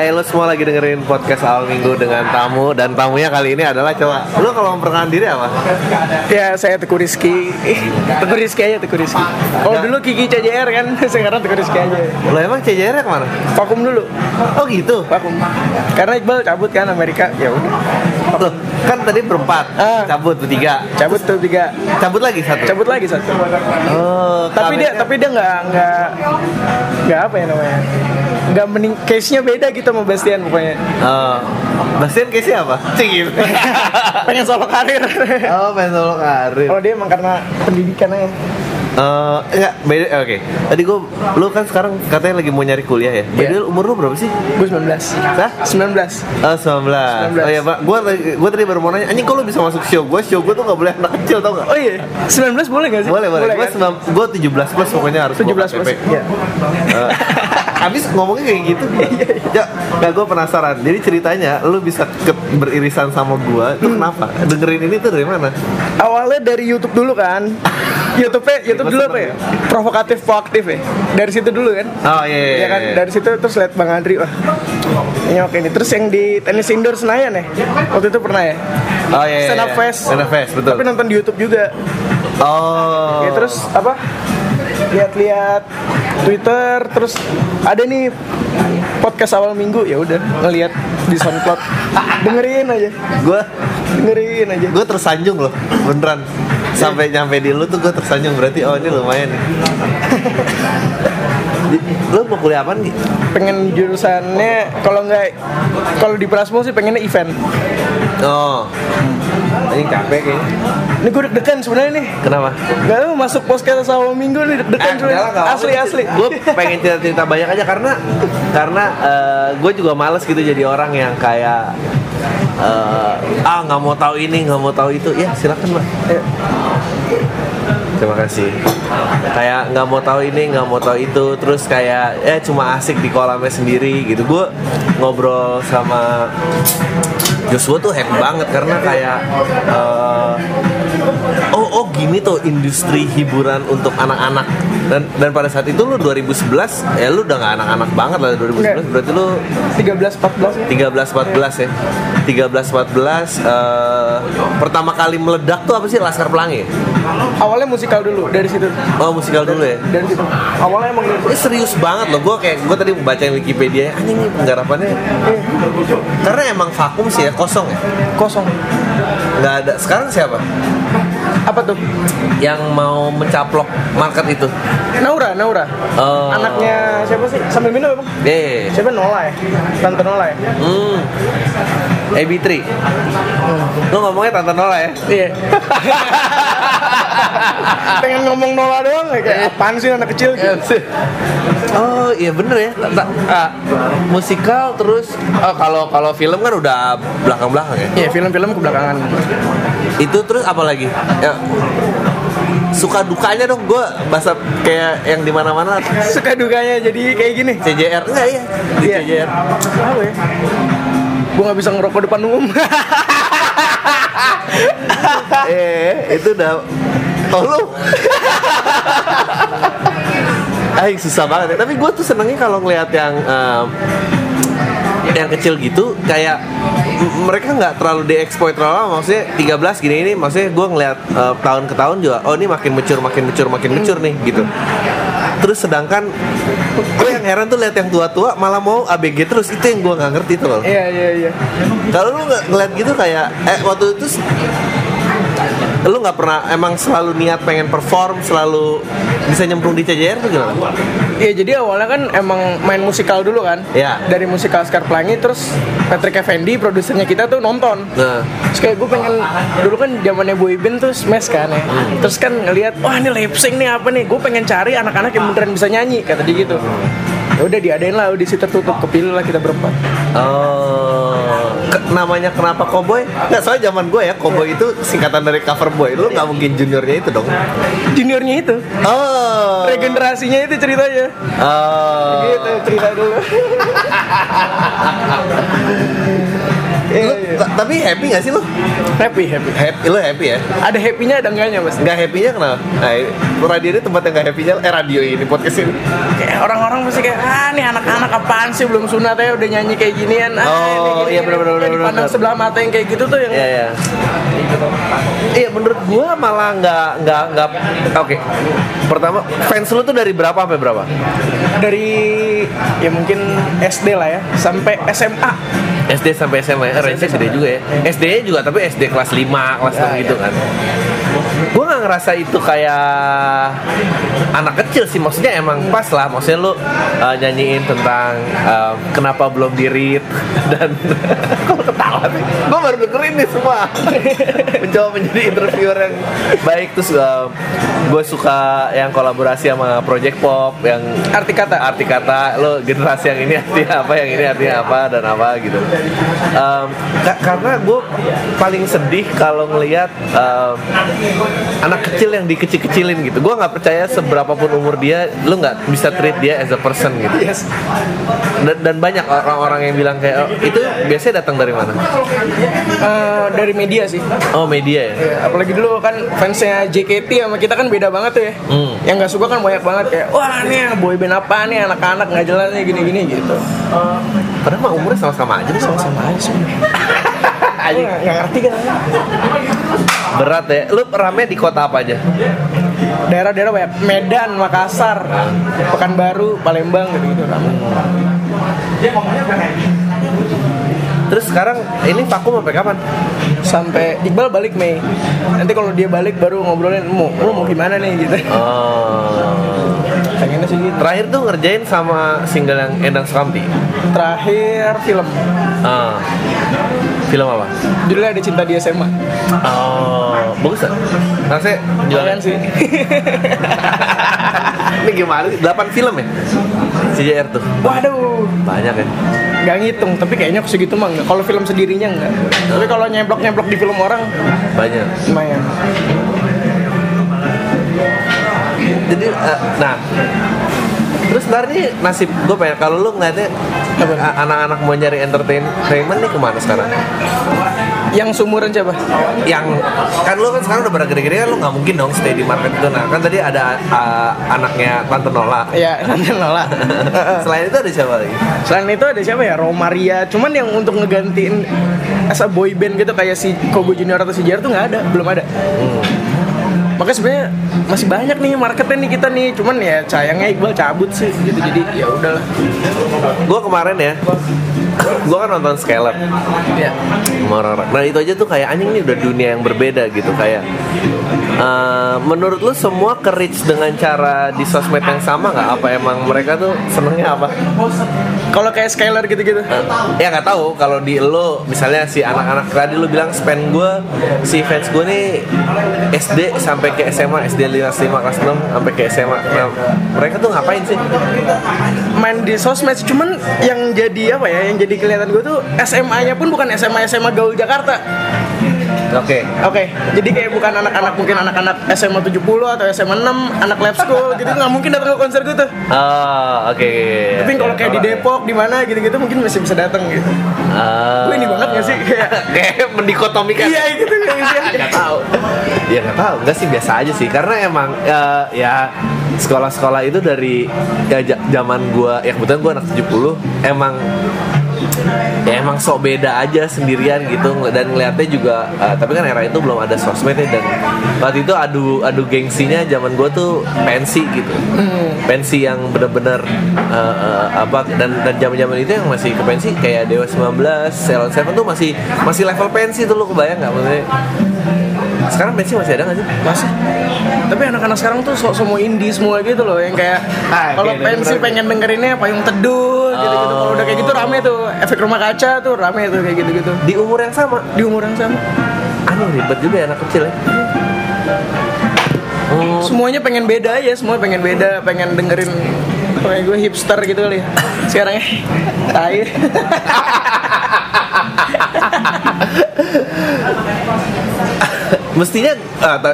Hai, lo semua lagi dengerin podcast awal minggu dengan tamu. Dan tamunya kali ini adalah cowok. Lo kalau memperkenalkan diri apa? Ya, saya Teuku Rizky. Teuku Rizky. Oh, dulu Kiki CJR kan, sekarang Teuku Rizky aja. Lo emang CJR-nya kemana? Vakum dulu. Oh gitu? Vakum. Karena Iqbal cabut kan Amerika, ya udah. Tuh, kan tadi berempat, cabut bertiga. Cabut bertiga. Cabut lagi satu. Oh, tapi dia nggak apa ya namanya? Enggak mending case-nya beda gitu sama Bastian pokoknya. Bastian case-nya apa? Cingin. Pengen solo karir. Oh, pengen solo karir. Kalau dia emang karena pendidikan aja. Oke. Tadi lu kan sekarang katanya lagi mau nyari kuliah ya. Padahal umur lu berapa sih? Gue 19. Hah? 19. Oh, 19. Oh iya, Pak. Gue tadi baru mau nanya, anjing kok lu bisa masuk show gue tuh enggak boleh anak kecil tau enggak? Oh iya. 19 boleh enggak sih? Boleh. Gue 17 plus pokoknya harus 17 plus. Iya. Habis ngomongnya kayak gitu. Nah, gue penasaran. Jadi ceritanya lu bisa beririsan sama gue. Itu kenapa? Dengerin ini tuh dari mana? Awalnya dari YouTube dulu kan. YouTube dulu apa ya? Provokatif proaktif ya. Dari situ dulu kan. Oh iya. Ya kan dari situ terus lihat Bang Adri. Wah. Ini oke nih. Terus yang di Tennis Indoor Senayan ya. Waktu itu pernah ya. Oh iya. INAFES, betul. Tapi nonton di YouTube juga. Oh. Ya terus apa? Lihat-lihat Twitter, terus ada nih podcast awal minggu, ya udah ngelihat di SoundCloud, dengerin aja. Gue tersanjung loh, beneran. Sampai nyampe di lu tuh gue tersanjung, berarti oh ini lumayan nih. Lu mau kuliah apaan nih? Pengen jurusannya kalau di Prasmo sih pengennya event. Oh. Ini capek kayaknya. Ini gue deg-degan sebenarnya nih. Kenapa? Gak tau masuk podcast selama minggu nih deg-degan sebenarnya. Asli. Gue pengen cerita banyak aja karena gue juga males gitu jadi orang yang kayak nggak mau tahu ini, nggak mau tahu itu. Ya silakan Mbak. Terima kasih. Kayak nggak mau tahu ini, nggak mau tahu itu, terus kayak cuma asik di kolamnya sendiri gitu. Gue ngobrol sama Joshua tuh happy banget karena kayak gini tuh industri hiburan untuk anak-anak. Dan pada saat itu lu 2011 ya lu udah nggak anak-anak banget lah 2011. Berarti lu 13-14 ya. 13-14 pertama kali meledak tuh apa sih? Laskar Pelangi? Awalnya musikal dulu, dari situ. Oh, musikal dulu ya? Dari situ. Awalnya emang ini serius banget loh. Gue tadi baca Wikipedia, anjing nih penggarapannya. Karena emang vakum sih ya, kosong. Nggak ada. Sekarang siapa? Apa tuh? Yang mau mencaplok market itu? Naura. Anaknya siapa sih? Sambil minum apa? Siapa? Nola ya? Tante Nola ya? AB3. Lu ngomongnya Tante Nola ya? Iya. Pengen ngomong Nola doang kayak apaan sih anak kecil gitu. Oh iya bener ya. Musikal terus kalau film kan udah belakang-belakang ya? Iya film-film kebelakangan. Itu terus apa lagi? Ya. Suka dukanya dong, gue bahasa kayak yang di mana-mana. Suka dukanya jadi kayak gini. CJR enggak ya? Iya. CJR. Apa ya? Gue nggak bisa ngerokok depan umum. Itu udah tolong. Susah banget. Tapi gue tuh senengnya kalau ngelihat yang kecil gitu kayak mereka nggak terlalu dieksploit lama, maksudnya 13 gini ini maksudnya gue ngeliat tahun ke tahun juga oh ini makin mature nih gitu. Terus sedangkan gue yang heran tuh lihat yang tua-tua malah mau ABG terus, itu yang gue nggak ngerti tuh loh. Iya kalau lu ngeliat gitu kayak waktu itu lu nggak pernah emang selalu niat pengen perform, selalu bisa nyemplung di CJR tuh gimana? Iya jadi awalnya kan emang main musikal dulu kan, dari musikal Laskar Pelangi terus Patrick Effendy produsernya kita tuh nonton. Terus kayak gue pengen dulu kan zamannya boyband tuh smash kan ya, terus kan ngelihat wah ini lip sync nih apa nih, gue pengen cari anak-anak yang beneran bisa nyanyi kata dia gitu. Ya udah diadain lah, di situ tutup kepilih lah kita berempat. Namanya kenapa Coboy? Nggak, soalnya zaman gue ya Coboy itu singkatan dari cover boy. Lu nggak mungkin juniornya itu dong. Juniornya itu? Oh. Regenerasinya itu ceritanya. Oh. Gitu cerita dulu. Tapi happy nggak sih lo? Happy. Lo happy ya? Ada happynya ada enggaknya mas? Nggak happynya kenapa? Nah, radio ini tempat yang nggak happynya. Radio ini podcast ini. Kayak orang-orang pasti kayak nih anak-anak apaan sih belum sunat ya udah nyanyi kayak ginian. Iya benar-benar. Dipandang sebelah mata yang kayak gitu tuh yang. Iya. Iya menurut gua malah nggak. Oke. Pertama fans lo tuh dari berapa sampai berapa? Dari ya mungkin SD lah ya sampai SMA. SD sampai SMA, range-nya gede juga ya. SD-nya juga tapi SD kelas 5, kelas 6 gitu kan. Gue gak ngerasa itu kayak anak kecil sih, maksudnya emang pas lah. Maksudnya lu nyanyiin tentang kenapa belum di-read dan kok lu ketawa sih? Gue baru dengerin nih semua. Mencoba menjadi interviewer yang baik. Terus gue suka yang kolaborasi sama Project Pop, yang Arti kata, lu generasi yang ini artinya apa, yang ini artinya apa, dan apa gitu. Karena gue paling sedih kalau ngelihat anak kecil yang dikecil-kecilin gitu. Gue nggak percaya seberapapun umur dia, lu nggak bisa treat dia as a person gitu. Yes. Dan banyak orang-orang yang bilang kayak itu biasanya datang dari mana? Dari media sih. Oh media ya. Apalagi dulu kan fansnya JKT sama kita kan beda banget tuh ya. Yang nggak suka kan banyak banget kayak wah nih boyband apa nih anak-anak nggak jelas nih gini-gini gitu. Padahal mah umurnya sama-sama aja. Ayo nggak ngerti kan? Berat ya. Lu rame di kota apa aja? Daerah-daerah banyak. Medan, Makassar, Pekanbaru, Palembang gitu rame. Terus sekarang ini vakum sampai kapan? Sampai Iqbal balik Mei. Nanti kalau dia balik baru ngobrolin lu mau gimana nih gitu. Pengennya sih gitu. Terakhir tuh ngerjain sama single yang Endang Sukamti. Terakhir film. Film apa? Judulnya Ada Cinta di SMA. Oh, bagus kan? Rasanya jualan sih. Ini gimana sih? 8 film ya? CJR tuh. Waduh, banyak ya. Gak ngitung, tapi kayaknya segitu mah enggak. Kalau film sendirinya enggak. Tapi kalau nyeblok-nyeblok di film orang banyak. Lumayan. Jadi terus nanti nasib gue pengen kalau lu ngeliatnya anak-anak mau nyari entertainment nih kemana sekarang? Yang sumuran siapa? Yang kan lu kan sekarang udah pada gede-gede kan lu nggak mungkin dong stay di market itu. Nah kan tadi ada anaknya Tante Nola. Iya Tante Nola. Selain itu ada siapa lagi? Selain itu ada siapa ya? Romaria. Cuman yang untuk ngegantiin as a boy band gitu kayak si Coboy Junior atau si JR tuh nggak ada, belum ada. Makanya sebenarnya masih banyak nih marketnya nih kita nih, cuman ya sayangnya Iqbal cabut sih gitu, jadi ya udahlah. Gue kemarin ya, gue kan nonton Skelet. Iya. Nah itu aja tuh kayak anjing nih udah dunia yang berbeda gitu kayak. Menurut lu semua ke-reach dengan cara di sosmed yang sama nggak? Apa emang mereka tuh senengnya apa? Kalau kayak Skelet gitu-gitu? Ya nggak tahu. Kalau di lu misalnya si anak-anak tadi lu bilang spend gue, si fans gue nih SD sampai ke SMA, SD 5 kelas 6 sampai ke SMA. Nah, mereka tuh ngapain sih? Main di sosmed, cuman yang jadi apa ya? Yang jadi kelihatan gue tuh SMA-nya pun bukan SMA gaul Jakarta. Oke. Jadi kayak bukan anak-anak mungkin anak-anak SMA 70 atau SMA 6, anak lab school gitu nggak mungkin datang ke konser gue tuh. Oke. Tapi kalau kayak di Depok di mana gitu-gitu mungkin masih bisa datang gitu. Gue ini banget nggak sih kayak mendikotomikan. Iya gitu nggak sih? Nggak tahu. Nggak sih biasa aja sih. Karena emang ya sekolah-sekolah itu dari ya, zaman gue ya kebetulan gue anak 70 emang sok beda aja sendirian gitu dan ngeliatnya juga tapi kan era itu belum ada sosmednya dan waktu itu adu gengsinya zaman gue tuh pensi gitu. Pensi yang bener-bener dan zaman itu yang masih ke pensi kayak Dewa 19, Salon 7 tuh masih level pensi tuh, lu kebayang nggak maksudnya? Sekarang pensi masih ada nggak sih? Masih. Tapi anak-anak sekarang tuh semua indie semua gitu loh yang kayak kalau pensi pengen dengerinnya Payung Teduh gitu-gitu. Kalau udah kayak gitu rame tuh, Efek Rumah Kaca tuh rame tuh kayak gitu-gitu. Di umur yang sama. Aneh ribet juga ya anak kecil ya. Semuanya pengen beda ya, pengen dengerin kayak gue hipster gitu kali. Sekarang ya. Tai. Mestinya,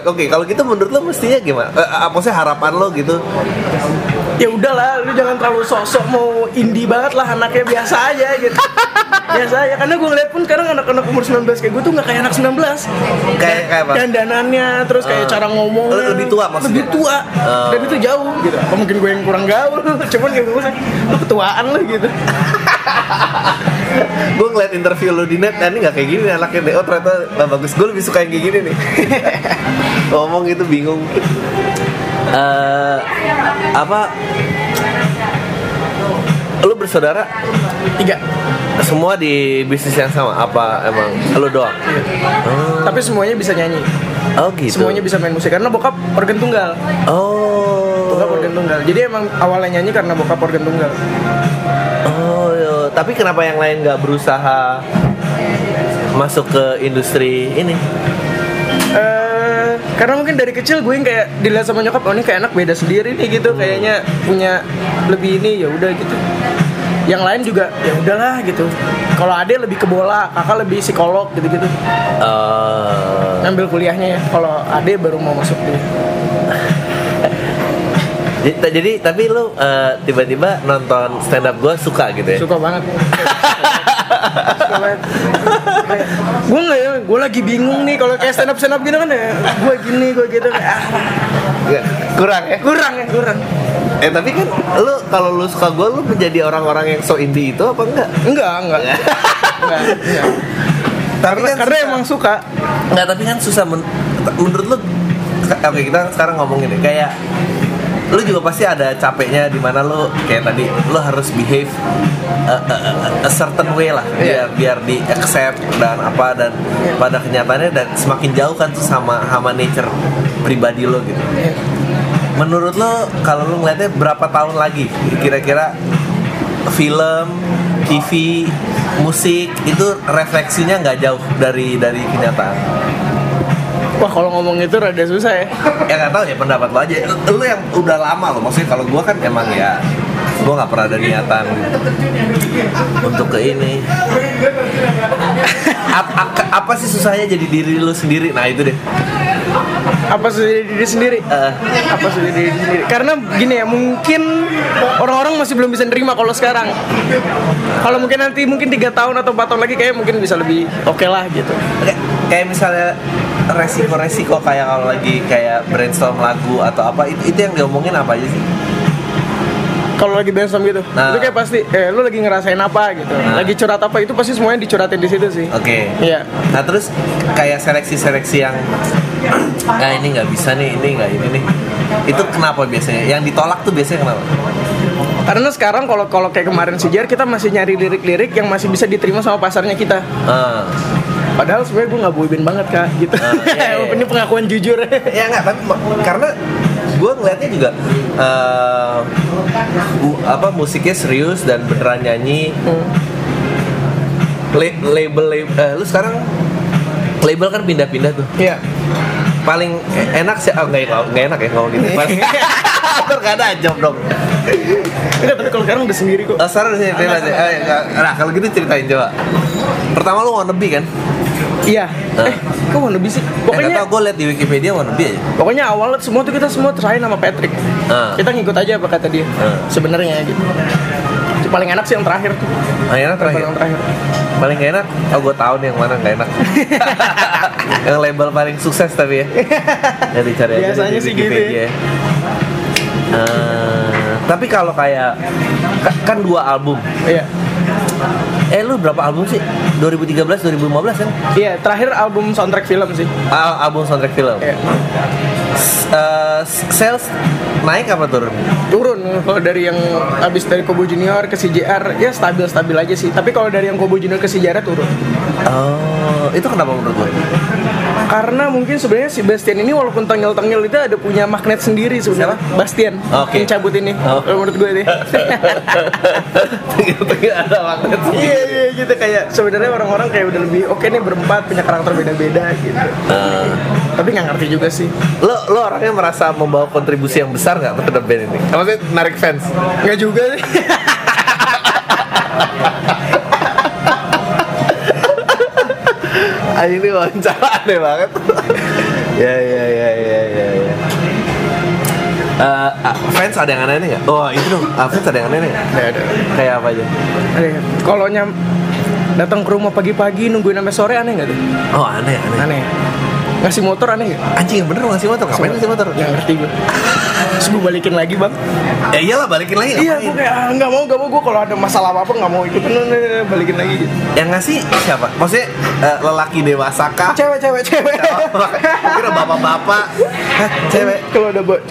oke, kalau gitu menurut lo mestinya gimana? Apa sih harapan lo gitu? ya udahlah, lu jangan terlalu sosok mau indie banget lah, anaknya biasa aja gitu. Biasa aja, karena gue ngeliat pun sekarang anak-anak umur 19 kayak gue tuh gak kayak anak 19. Kayak apa? Dandanannya, terus kayak cara ngomongnya lebih tua maksudnya? Lebih tua, dan itu jauh gitu. Apa mungkin gue yang kurang gaul, cuman kayak gue lu ketuaan lah gitu. Gue ngeliat interview lu di net, ini gak kayak gini anaknya deh, oh ternyata nah, bagus, gue lebih suka yang kayak gini nih. Ngomong gitu bingung. Apa lu bersaudara? 3. Semua di bisnis yang sama? Apa emang lu doang? Iya. Tapi semuanya bisa nyanyi. Oh gitu. Semuanya bisa main musik, karena bokap organ tunggal. Oh. Bokap organ tunggal. Jadi emang awalnya nyanyi karena bokap organ tunggal. Oh iya. Tapi kenapa yang lain gak berusaha masuk ke industri ini? Karena mungkin dari kecil gue yang kayak dilihat sama nyokap, oh ini kayak anak beda sendiri nih gitu, kayaknya punya lebih ini, ya udah gitu. Yang lain juga ya udahlah gitu. Kalau Ade lebih ke bola, kakak lebih psikolog gitu-gitu. Ngambil kuliahnya ya. Kalau Ade baru mau masuk dulu. Jadi tapi lu tiba-tiba nonton stand up gue suka gitu ya? Suka banget. Gue lagi bingung nih kalau kayak stand up gitu kan ya, gue gini gue gitu kayak kurang. Tapi kan lu kalau lu suka gue, lu menjadi orang-orang yang so indie itu apa enggak? Enggak. Tapi karena emang suka. Enggak, tapi kan susah menurut lu. Oke, kita sekarang ngomongin deh, kayak lu juga pasti ada capeknya di mana lu kayak tadi lu harus behave a certain way lah, yeah, biar di accept dan apa, dan yeah, pada kenyataannya dan semakin jauh kan tuh sama nature pribadi lu gitu. Yeah. Menurut lu kalau lu ngeliatnya berapa tahun lagi kira-kira film, TV, musik itu refleksinya nggak jauh dari kenyataan? Wah, kalau ngomong itu rada susah ya. Ya nggak tahu ya, pendapat lo aja. Lo yang udah lama lo, maksudnya kalau gue kan emang ya, gue nggak pernah ada niatan untuk ke ini. Apa sih susahnya jadi diri lo sendiri? Nah itu deh. Apa sih jadi diri sendiri? Apa sih jadi diri sendiri? Karena gini ya, mungkin orang-orang masih belum bisa nerima kalau sekarang. Kalau mungkin nanti 3 tahun atau 4 tahun lagi kayak mungkin bisa lebih oke lah gitu. Kayak misalnya resiko-resiko kayak kalau lagi kayak brainstorm lagu atau apa, itu yang diomongin apa aja sih? Kalau lagi brainstorm gitu, nah, itu kayak pasti lu lagi ngerasain apa gitu, nah, lagi curhat apa, itu pasti semuanya dicuratin di situ sih. Oke. Iya. Nah terus kayak seleksi-seleksi yang nah ini nggak bisa nih, ini nggak ini nih, itu kenapa biasanya? Yang ditolak tuh biasanya kenapa? Karena sekarang kalau kayak kemarin CJR, kita masih nyari lirik-lirik yang masih bisa diterima sama pasarnya kita. Padahal sebenarnya gue nggak boyband banget kak gitu. Iya. Ini pengakuan jujur ya. Ya nggak, tapi karena gue ngeliatnya juga musiknya serius dan beneran nyanyi. Label lu sekarang label kan pindah-pindah tuh. Iya. Paling enak sih, nggak enak ya kalau gitu. Nggak ada job dong. Enggak, tapi kalau sekarang udah sendiri kok. Sekarang udah sendiri aja. Nah kalau gitu ceritain coba. Pertama lu wannabe kan? Iya. Kok wannabe sih? Pokoknya enggak tahu, gue liat di Wikipedia wannabe aja. Pokoknya awalnya kita semua terakhir sama Patrick. Kita ngikut aja apa kata dia. Sebenarnya gitu. Paling enak sih yang terakhir tuh. Yang terakhir. Paling gak enak? Oh gue tau nih yang mana gak enak. Yang label paling sukses tapi ya. Ya dicari aja biasanya di Wikipedia sih gitu ya. Tapi kalau kayak kan 2 album. Iya. Lu berapa album sih? 2013, 2015 kan? Iya, terakhir album soundtrack film sih. Album soundtrack film. Iya. Sales naik apa turun? Turun. Kalau dari yang habis dari Coboy Junior ke CJR ya stabil aja sih. Tapi kalau dari yang Coboy Junior ke CJR turun. Oh, itu kenapa menurut gue? Karena mungkin sebenarnya si Bastian ini walaupun tengil-tengil itu ada punya magnet sendiri sebenarnya. Bastian yang cabut ini. Menurut gue deh. Tengil-tengil ada magnet sendiri. Iya gitu, kayak sebenarnya orang-orang kayak udah lebih oke nih berempat punya karakter beda-beda gitu. Tapi nggak ngerti juga sih. Lo orangnya merasa membawa kontribusi yang besar nggak terhadap band ini? Maksudnya narik fans? Nggak juga sih. Ini wawancara aneh banget. Ya. Fans ada yang aneh-aneh nggak? Oh itu dong. Fans ada yang aneh-aneh nggak? Ada. Kayak apa aja? Kalau datang ke rumah pagi-pagi nungguin sampai sore aneh nggak tuh? Oh aneh. Aneh. Ngasih motor aneh nggak? Anjing bener ngasih motor. Ngapain ngasih motor? Nggak ngerti gue. Terus gue balikin lagi bang. Ya iyalah balikin lagi. Iya gue kayak nggak mau gue kalau ada masalah apa nggak mau ikut. Balikin lagi. Yang ngasih siapa? Maksudnya lelaki dewasa kah? Cewek. Kira bapak-bapak. Cewek.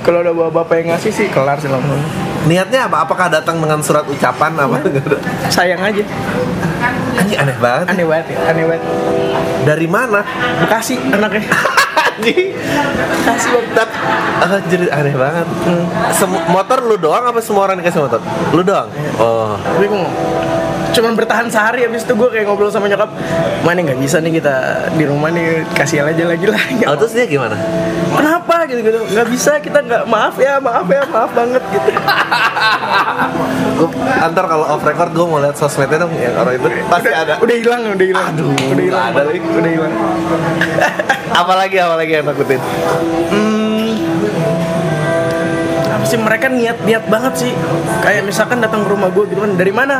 Kalau ada bapak yang ngasih sih kelar sih langsung. Niatnya apa? Apakah datang dengan surat ucapan apa? Sayang aja. Anjing aneh banget. Dari mana? Bekasi anaknya. Kasih banget. Jadi aneh banget. Motor lu doang apa semua orang dikasih motor? Lu doang? Oh. Tapi gue cuman bertahan sehari, habis itu gue kayak ngobrol sama nyokap. Mana nggak bisa nih kita di rumah nih, kasih aja lagi lah. Oh, terus dia gimana? Kenapa gitu? Nggak bisa kita nggak, maaf banget gitu. Gue antar kalau off record gue mau lihat sosmednya dong, yang orang itu pasti ada. Udah hilang. Aduh, udah hilang. Apalagi yang takutin? Apa sih, mereka niat banget sih. Kayak misalkan datang ke rumah gue gitu kan, dari mana?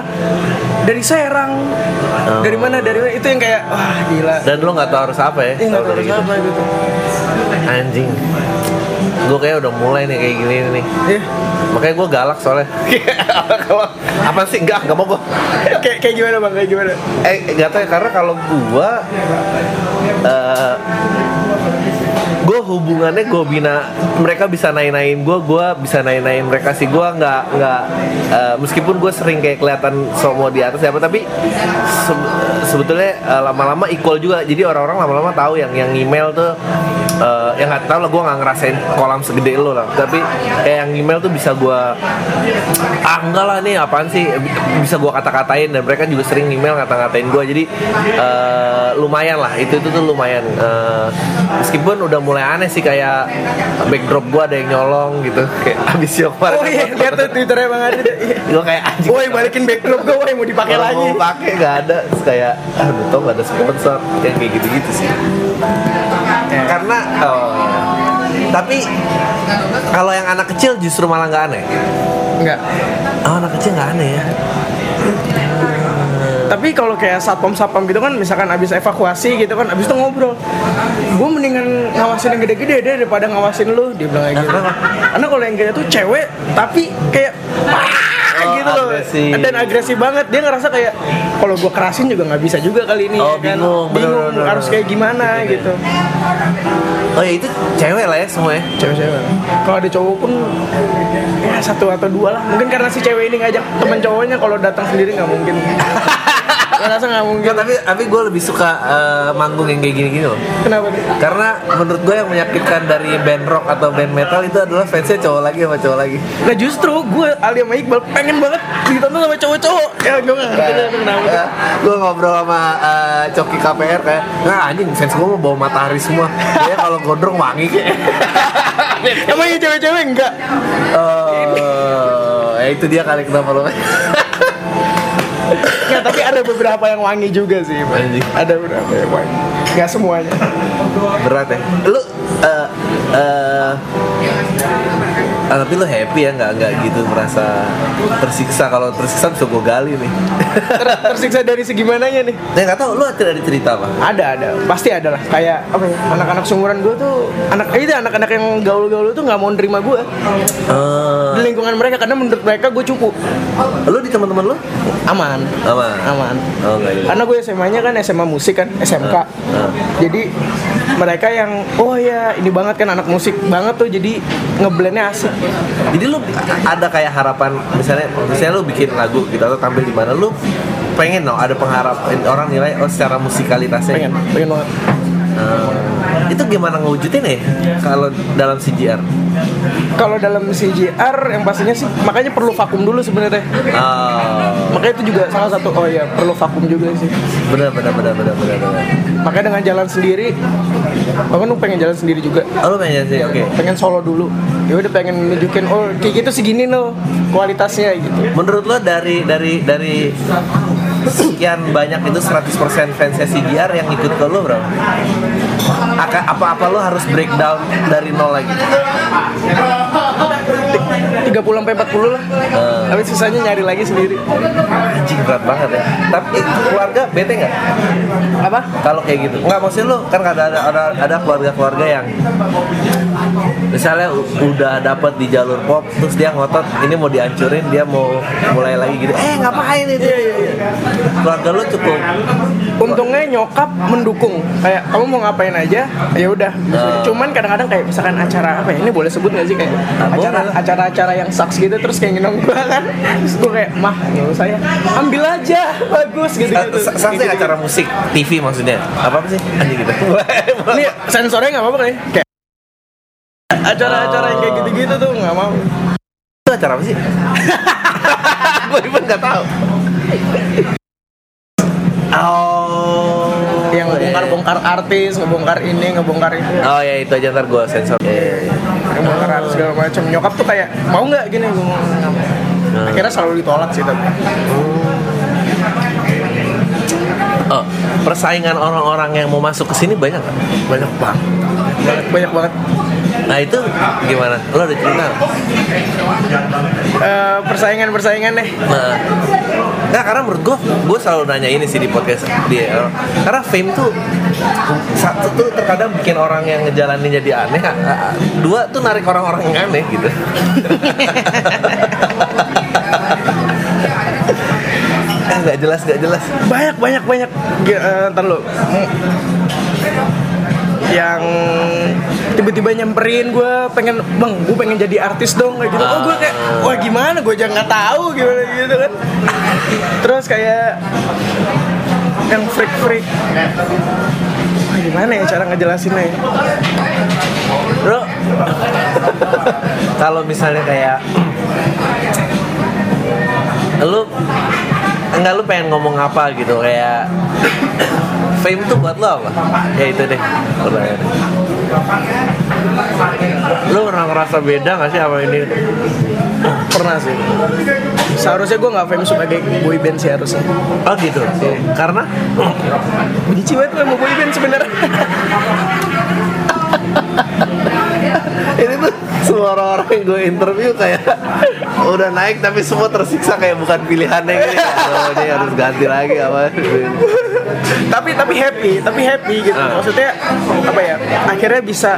Dari Serang. Oh. Dari mana? Itu yang kayak wah gila. Dan lo nggak tahu harus apa ya? Nggak tahu harus apa gitu. Anjing. Gue kayak udah mulai nih kayak gini nih. Yeah. Makanya gue galak soalnya. Apa sih? Nggak mau gue. Kayak gimana bang? Kayak gimana? Nggak tahu ya, karena kalau gue gue hubungannya gue bina, mereka bisa naik-naikin gue bisa naik-naikin mereka sih. Gue nggak meskipun gue sering kayak kelihatan semua di atas siapa, tapi sebetulnya lama-lama equal juga. Jadi orang-orang lama-lama tahu yang email tuh yang nggak tahu lah, gue nggak ngerasain kolam segede lo lah, tapi kayak yang email tuh bisa gue enggak lah nih apaan sih, bisa gue kata-katain, dan mereka juga sering email ngata-ngatain gue. Jadi lumayan lah, itu tuh lumayan. Meskipun udah mulai aneh sih, kayak backdrop gue ada yang nyolong gitu, kayak abis Yopar. Oh iya, lihat tuh Twitternya Bang Adri. Gue kayak anjing, woi balikin backdrop gue, woi mau dipakai lagi. Mau pakai nggak ada, terus kayak aduh tau nggak ada sponsor, kayak gitu sih. Karena tapi kalau yang anak kecil justru malah nggak aneh. Nggak. Oh, anak kecil nggak aneh ya. Tapi kalau kayak satpam gitu kan, misalkan abis evakuasi gitu kan, abis itu ngobrol. Gue mendingan ngawasin yang gede-gede deh daripada ngawasin lu, dia bilang gitu. Karena kalau yang gede tuh cewek, tapi kayak gitu loh, dan agresif banget. Dia ngerasa kayak kalau gue kerasin juga nggak bisa juga kali ini. Oh, kan? bingung, harus kayak gimana gitu. Oh ya, itu cewek lah ya semuanya. Cewek-cewek. Kalau ada cowok pun ya satu atau dua lah. Mungkin karena si cewek ini ngajak teman cowoknya, kalau datang sendiri nggak mungkin. Rasa nggak mungkin. Nah, tapi gue lebih suka manggung yang kayak gini-gini loh. Kenapa? Karena menurut gue yang menyakitkan dari band rock atau band metal itu adalah fansnya cowok lagi. Nah justru gue Ali sama Iqbal pengen banget ditonton sama cowok-cowok. Ya gue nggak ngerti kenapa. Gue ngobrol sama Coki KPR kayak, anjing fans gue mau bawa matahari semua. Kayaknya kalau gondrong wangi kayak. Emang ya cewek-cewek enggak? Ya itu dia kali kenapa lo. Ya tapi ada beberapa yang wangi juga sih, ada beberapa yang wangi, nggak semuanya. Berat ya lu. Tapi lu happy ya, nggak gitu merasa tersiksa? Kalau tersiksa bisa gue gali nih. Tersiksa dari segimananya nih? Nah, nggak tau, lu ada cerita apa? Ada pasti ada lah. Kayak apa ya, anak-anak seumuran gue tuh anak-anak yang gaul-gaul tuh nggak mau nerima gue di lingkungan mereka, karena menurut mereka gue cukup. Lu di teman-teman lu aman. Oh, karena gue SMA-nya kan SMA musik kan, SMK. Jadi mereka yang oh ya ini banget kan, anak musik banget tuh, jadi ngeblendnya asik. Jadi lu ada kayak harapan, misalnya lu bikin lagu gitu atau tampil di mana, lu pengen ada pengharapan orang nilai secara musikalitasnya? Pengen banget. Itu gimana ngewujudin ya kalau dalam CJR? Kalau dalam CJR yang pastinya sih makanya perlu vakum dulu sebenarnya. Makanya itu juga salah satu perlu vakum juga sih. Benar. Makanya dengan jalan sendiri, bahkan lu pengen jalan sendiri juga. Lu pengen sih, oke. Pengen solo dulu. Ya udah pengen nunjukin kayak gitu segini loh kualitasnya gitu. Menurut lo dari sekian banyak itu 100% fansnya CJR yang ikut ke lo berapa? Apa lo harus breakdown dari nol lagi? 30-40 lah. Tapi sisanya nyari lagi sendiri. Anjing, berat banget ya. Tapi keluarga bete enggak? Apa? Kalau kayak gitu. Enggak, maksud lu kan ada keluarga-keluarga yang misalnya udah dapat di jalur pop, terus dia ngotot ini mau dihancurin, dia mau mulai lagi gitu. Ngapain itu? Iya. Keluarga lu cukup. Untungnya nyokap mendukung. Kayak kamu mau ngapain aja, ya udah. Cuman kadang-kadang kayak misalkan acara apa ya? Ini boleh sebut enggak sih kayak acara-acara yang sucks gitu, terus kayak nginong gua kan. Terus gua kayak, "Mah, nggak usah ya. Ambil aja. Bagus gitu." Sucks gitu, acara musik, TV maksudnya. Apa sih? Anjing gitu. Ini sensornya enggak apa-apa nih. Kayak acara-acara yang kayak gitu-gitu tuh enggak mau. Itu acara apa sih? Gua pun enggak tahu. Yang ngebongkar-bongkar artis, ngebongkar ini, ngebongkar itu. Oh ya itu aja, ntar gue sensor. Ngebongkar artis segala macam. Nyokap tuh kayak mau nggak gini, gue akhirnya selalu ditolak sih tapi. Persaingan orang-orang yang mau masuk ke sini banyak nggak? Banyak banget. Banyak banget. Nah itu gimana? Lo udah cerita? Persaingan deh. Nah, karena menurut gue selalu nanya ini sih di podcast dia. Karena fame tuh terkadang bikin orang yang ngejalanin jadi aneh. Dua tuh narik orang-orang yang aneh gitu. Gak jelas. Banyak. Ntar lo. Yang tiba-tiba nyamperin gue, pengen bang gue pengen jadi artis dong kayak gitu. Gue kayak wah gimana, gue aja nggak tahu gimana gitu kan. Terus kayak yang freak wah gimana ya cara ngejelasinnya ya? Bro kalau misalnya kayak lu pengen ngomong apa gitu kayak fame tuh buat lo apa? Ya itu deh pertanyaan. Lo pernah ngerasa beda gak sih sama ini? Pernah sih. Seharusnya gue gak fame sebagai boy band sih harusnya. Oh gitu? Yeah. Karena? Benci banget gue sama boy band sebenarnya. Ini tuh semua orang-orang yang gue interview kayak udah naik tapi semua tersiksa kayak bukan pilihannya gitu. Oh ini harus ganti lagi apa? Tapi happy gitu. Maksudnya apa ya? Akhirnya bisa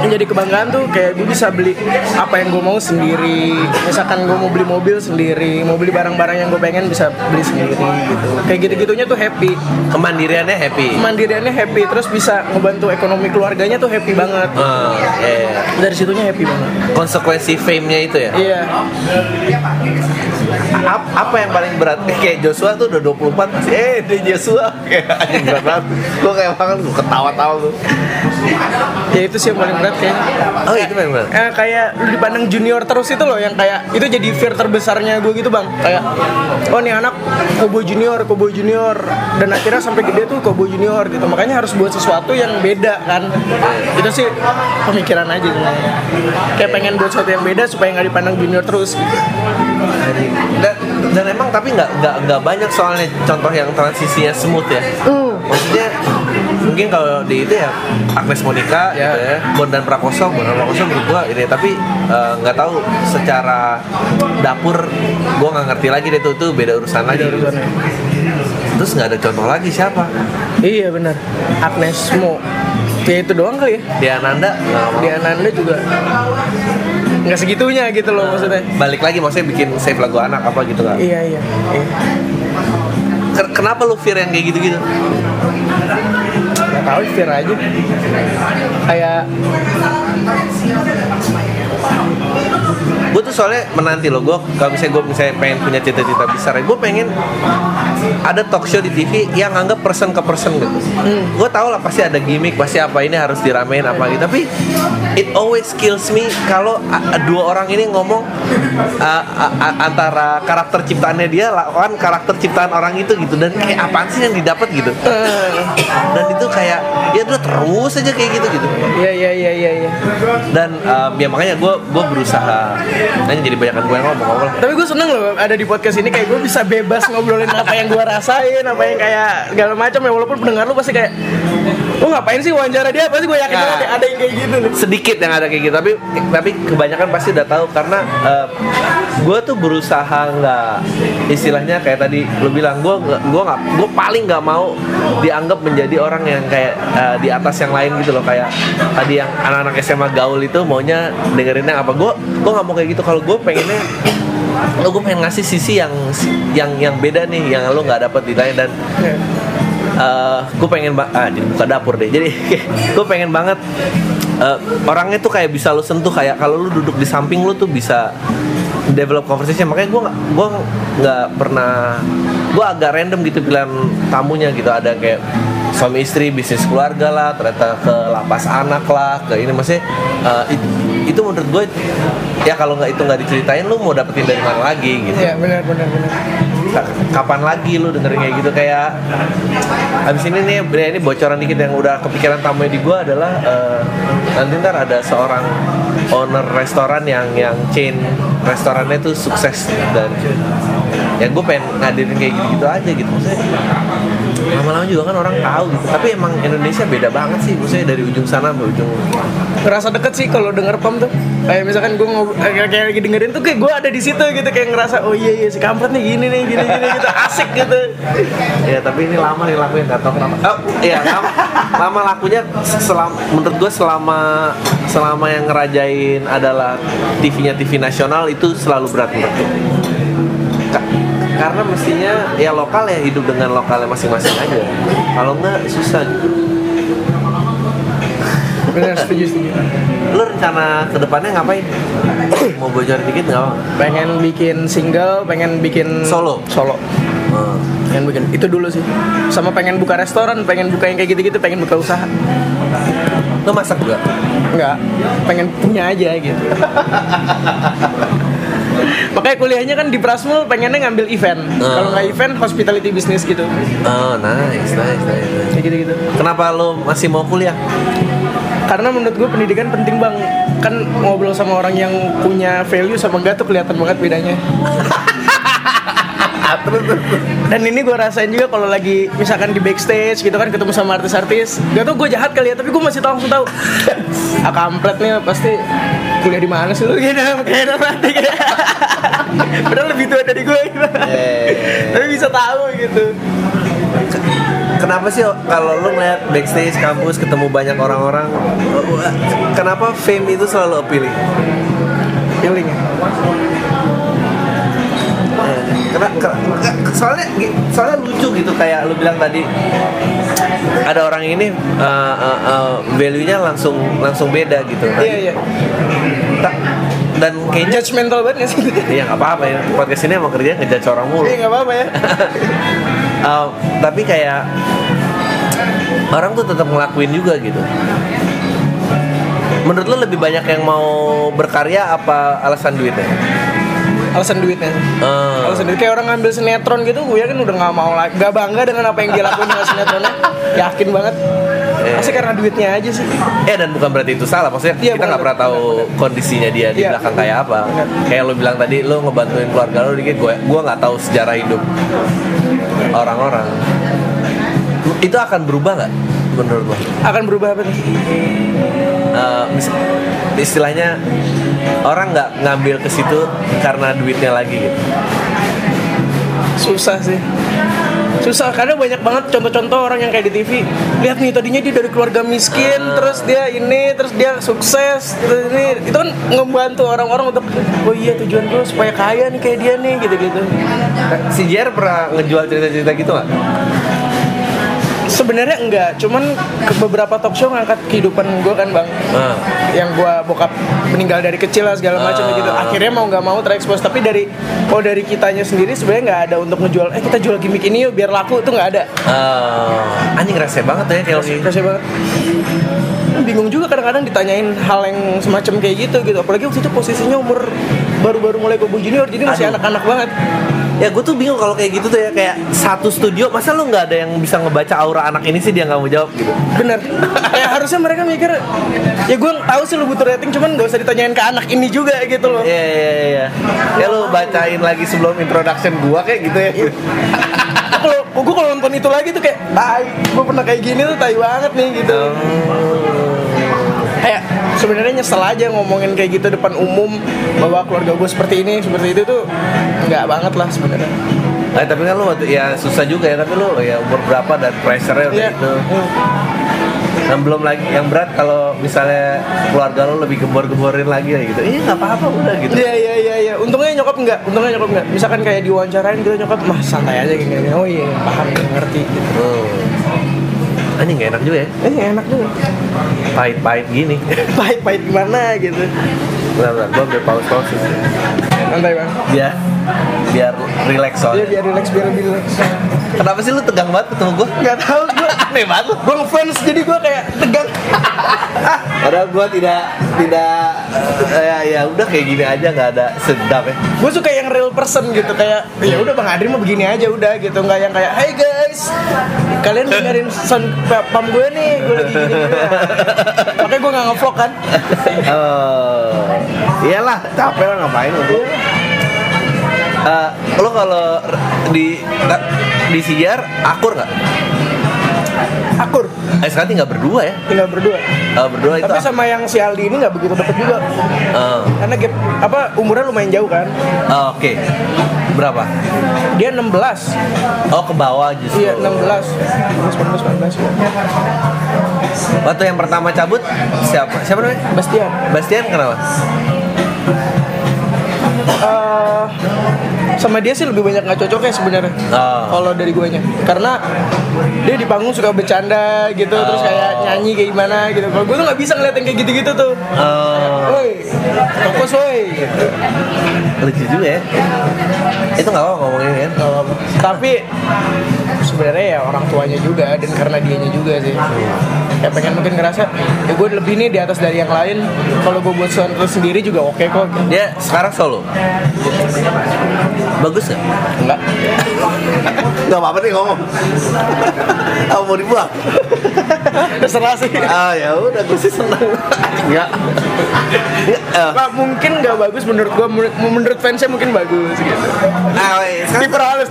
menjadi kebanggaan tuh kayak gue bisa beli apa yang gue mau sendiri. Misalkan gue mau beli mobil sendiri, mau beli barang-barang yang gue pengen bisa beli sendiri gitu. Kayak gitu-gitunya tuh happy. Kemandiriannya happy. Terus bisa ngebantu ekonomi keluarganya tuh happy banget. Dari situnya happy banget. Konsekuensi fame-nya itu ya? Iya. Apa yang paling berat? Kayak Joshua tuh udah 24 masih dia Joshua kayak anjing berat. Gue kayak banget gue ketawa-tawa tuh. Ya itu sih yang paling berat kayaknya. Oh itu paling berat? Kayak lu dipandang junior terus itu loh yang kayak itu jadi fear terbesarnya gue gitu bang. Kayak oh nih anak Coboy Junior dan akhirnya sampai gede tuh Coboy Junior gitu. Makanya harus buat sesuatu yang beda kan. Itu sih pemikiran aja sebenarnya. Kayak pengen buat sesuatu yang beda supaya nggak dipandang junior terus gitu. Dan emang tapi nggak banyak soalnya contoh yang transisinya smooth ya. Maksudnya mungkin kalau di itu ya Agnes Monica ya, gitu ya. Bondan Prakoso menurut gua ini tapi nggak tahu secara dapur gua nggak ngerti lagi deh tuh beda urusan lagi. Terus nggak ada contoh lagi siapa? Iya benar Agnes Mo. Ya itu doang kali ya. Diananda juga nggak segitunya gitu loh maksudnya. Balik lagi maksudnya bikin save lagu anak apa gitu kan? Iya. Kenapa lu fear yang kayak gitu-gitu? Nggak tahu, fear aja. Kayak gue tuh soalnya menanti loh, gue kalau misalnya pengen punya cita-cita besar, gue pengen ada talk show di TV yang anggap person ke person gitu. Gue tau lah pasti ada gimmick, pasti apa ini harus diramein apa gitu. Tapi it always kills me kalau dua orang ini ngomong antara karakter ciptaannya dia lawan karakter ciptaan orang itu gitu. Dan kayak apaan sih yang didapat gitu. Dan itu kayak ya udah terus aja kayak gitu. Iya. Dan ya makanya gue berusaha Dan jadi banyakan gue yang ngomong. Tapi gue seneng loh ada di podcast ini, kayak gue bisa bebas ngobrolin apa yang gue rasain, apa yang kayak segala macam ya, walaupun pendengar lu pasti kayak lu ngapain sih wawancara dia, pasti gue yakin banget ada yang kayak gitu nih. Sedikit yang ada kayak gitu, tapi kebanyakan pasti udah tahu karena gue tuh berusaha nggak, istilahnya kayak tadi lu bilang, gue paling nggak mau dianggap menjadi orang yang kayak di atas yang lain gitu loh, kayak tadi yang anak-anak SMA gaul itu maunya dengerinnya apa, gue nggak mau kayak gitu. Kalau gue pengennya gue pengen ngasih sisi yang beda nih, yang lo nggak dapet di lain. Dan gue pengen jadi buka dapur deh. Jadi gue pengen banget orangnya tuh kayak bisa lo sentuh, kayak kalau lo duduk di samping lo tuh bisa develop conversation. Makanya gue nggak pernah, gue agak random gitu pilihan tamunya gitu, ada kayak suami istri, bisnis keluarga lah, ternyata ke lapas anak lah, ke ini. Maksudnya itu menurut gue ya kalau nggak itu nggak diceritain, lu mau dapetin dari mana lagi gitu. Iya benar. Kapan lagi lu dengerin kayak gitu? Kayak abis ini nih, ini bocoran dikit yang udah kepikiran tamunya di gue adalah nanti ntar ada seorang owner restoran yang chain restorannya tuh sukses, dan ya gue pengen ngadirin kayak gitu aja gitu. Maksudnya lama-lama juga kan orang tahu gitu. Tapi emang Indonesia beda banget sih, maksudnya dari ujung sana sampai ujung. Ngerasa deket sih kalau denger Pam tuh. Kayak misalkan gue kayak lagi dengerin tuh kayak gue ada di situ gitu, kayak ngerasa oh iya si kampret nih gini nih gini gitu, asik gitu. Ya tapi ini lama nih lakuin, enggak tahu kenapa. Oh iya, lama lakunya. Menurut gue selama yang ngerajain adalah TV-nya TV nasional itu selalu berat menurut gue. Karena mestinya ya lokal ya, hidup dengan lokalnya masing-masing aja. Kalau enggak susah gitu. Benar, setuju. Lu rencana kedepannya ngapain? Mau bocor dikit nggak? Pengen bikin single, pengen bikin solo. Pengen bikin itu dulu sih. Sama pengen buka restoran, pengen buka yang kayak gitu-gitu, pengen buka usaha. Lu masak juga? Enggak, pengen punya aja gitu. Makanya kuliahnya kan di Prasmo pengennya ngambil event. Kalau nggak event, hospitality business gitu. Oh, nice. Kayak gitu-gitu. Kenapa lo masih mau kuliah? Karena menurut gue pendidikan penting bang. Kan ngobrol sama orang yang punya value sama enggak tuh kelihatan banget bedanya. Dan ini gue rasain juga kalau lagi misalkan di backstage gitu kan, ketemu sama artis-artis. Gak tau gue jahat kali ya, tapi gue masih langsung tahu. Ah kampret nih pasti kuliah di mana sih lu gitu. Padahal lebih tua dari gue gitu. Tapi bisa tahu gitu. Kenapa sih kalau lu ngeliat backstage kampus ketemu banyak orang-orang, kenapa fame itu selalu appealing? Appealing ya? Soalnya lucu gitu, kayak lu bilang tadi ada orang ini value-nya langsung beda gitu. Iya. Dan kayaknya judgmental banget sih. Iya nggak apa-apa ya, podcast ini emang kerjanya ngejudge orang mulu. Iya nggak apa-apa ya. Tapi kayak orang tuh tetap ngelakuin juga gitu. Menurut lu lebih banyak yang mau berkarya apa alasan duitnya? Alasan duit kayak orang ngambil sinetron gitu, gue yakin udah nggak mau lagi, nggak bangga dengan apa yang dia lakuin dengan sinetronnya, yakin banget. Masih karena duitnya aja sih. Dan bukan berarti itu salah, maksudnya ya, kita nggak pernah tahu kondisinya dia di belakang kayak apa. Kayak lo bilang tadi lo ngebantuin keluarga lo dikit, gue nggak tahu sejarah hidup orang-orang. Itu akan berubah nggak menurut lo? Akan berubah apa nih? Istilahnya orang nggak ngambil ke situ karena duitnya lagi gitu. Susah karena banyak banget contoh-contoh orang yang kayak di TV. Lihat nih, tadinya dia dari keluarga miskin, terus dia sukses, terus ini. Itu kan ngebantu orang-orang untuk oh iya tujuan gue supaya kaya nih kayak dia nih gitu. Si JR pernah ngejual cerita-cerita gitu nggak? Sebenarnya enggak, cuman beberapa talk show ngangkat kehidupan gue kan bang, yang gue bokap meninggal dari kecil lah segala macam gitu. Akhirnya mau nggak mau terekspos, tapi dari kitanya sendiri sebenarnya nggak ada untuk ngejual. Kita jual gimmick ini yuk biar laku, itu nggak ada. Anjing rese banget ya kalau gitu. Rese banget. Bingung juga kadang-kadang ditanyain hal yang semacam kayak gitu. Apalagi waktu itu posisinya umur baru-baru mulai Coboy Junior, jadi masih anak-anak banget. Ya gue tuh bingung kalau kayak gitu tuh ya, kayak satu studio masa lu nggak ada yang bisa ngebaca aura anak ini sih, dia nggak mau jawab gitu. Bener. Ya harusnya mereka mikir, ya gue tahu sih lu butuh rating, cuman nggak usah ditanyain ke anak ini juga gitu loh. Iya iya iya. Ya lu bacain lagi sebelum introduction gue kayak gitu ya. Gue kalau nonton itu lagi tuh kayak, tai, gue pernah kayak gini tuh tai banget nih gitu. Kayak sebenarnya nyesel aja ngomongin kayak gitu depan umum bahwa keluarga gue seperti ini seperti itu tuh nggak banget lah sebenarnya. Nah, tapi kan lu ya susah juga ya, tapi lu ya umur berapa dan pressure-nya yeah. Gitu. Dan belum lagi yang berat kalau misalnya keluarga lu lebih gembor-gemborin lagi ya gitu. Iya nggak apa-apa udah gitu. Iya iya iya. Ya. Untungnya nyokap nggak. Untungnya nyokap nggak. Misalkan kayak diwawancarain gitu nyokap mah santai aja kayak oh iya paham ngerti gitu. Anjing nggak enak juga ya? Iya enak juga. Pahit-pahit gini. Pahit-pahit gimana gitu? Bentar, gue ambil paus-paus sih. Santai bang. Iya. Biar relax soalnya. Iya biar relax, biar lebih relax. Kenapa sih lu tegang banget ketemu gue? Gak tau, gue aneh banget lu. Gue ngefans jadi gue kayak tegang. Padahal gue tidak, ya udah kayak gini aja gak ada sedap ya. Gue suka yang real person gitu kayak ya udah Bang Adri mah begini aja udah gitu, nggak yang kayak hey guys kalian dengerin sound pam gue nih, gue lagi gini. Makanya gue nggak ngevlog kan. Iyalah capek lah ngapain lu. Lo kalau di CJR akur nggak? Akur. Sekarang tinggal berdua ya? Tinggal berdua. Berdua. Tapi itu. Tapi sama yang si Aldi ini nggak begitu deket juga. Karena gap apa umurnya lumayan jauh kan? Oke. Berapa? Dia 16. Oh ke bawah justru. Iya 16. Waktu yang pertama cabut siapa namanya? Bastian. Bastian kenapa? Sama dia sih lebih banyak nggak cocoknya sebenarnya kalau dari guanya, karena dia di panggung suka bercanda gitu terus kayak nyanyi kayak gimana gitu. Kalau gue tuh nggak bisa ngeliatin kayak gitu-gitu tuh. Woi, fokus woi. Gitu. Lucu juga ya. Itu nggak apa ngomongin kan? Gak apa. Tapi sebenarnya ya orang tuanya juga dan karena dianya juga sih. Ya pengen mungkin ngerasa ya gue lebih nih di atas dari yang lain. Kalau gue buat sound sendiri juga oke kok. Dia sekarang solo. Bagus ya? Enggak. Enggak apa-apa nih ngomong. Aku mau dibuang. Terserah sih. Ya udah gue sih senang. Enggak. Nah, mungkin enggak bagus menurut gue, menurut fansnya mungkin bagus gitu. Tipe halus.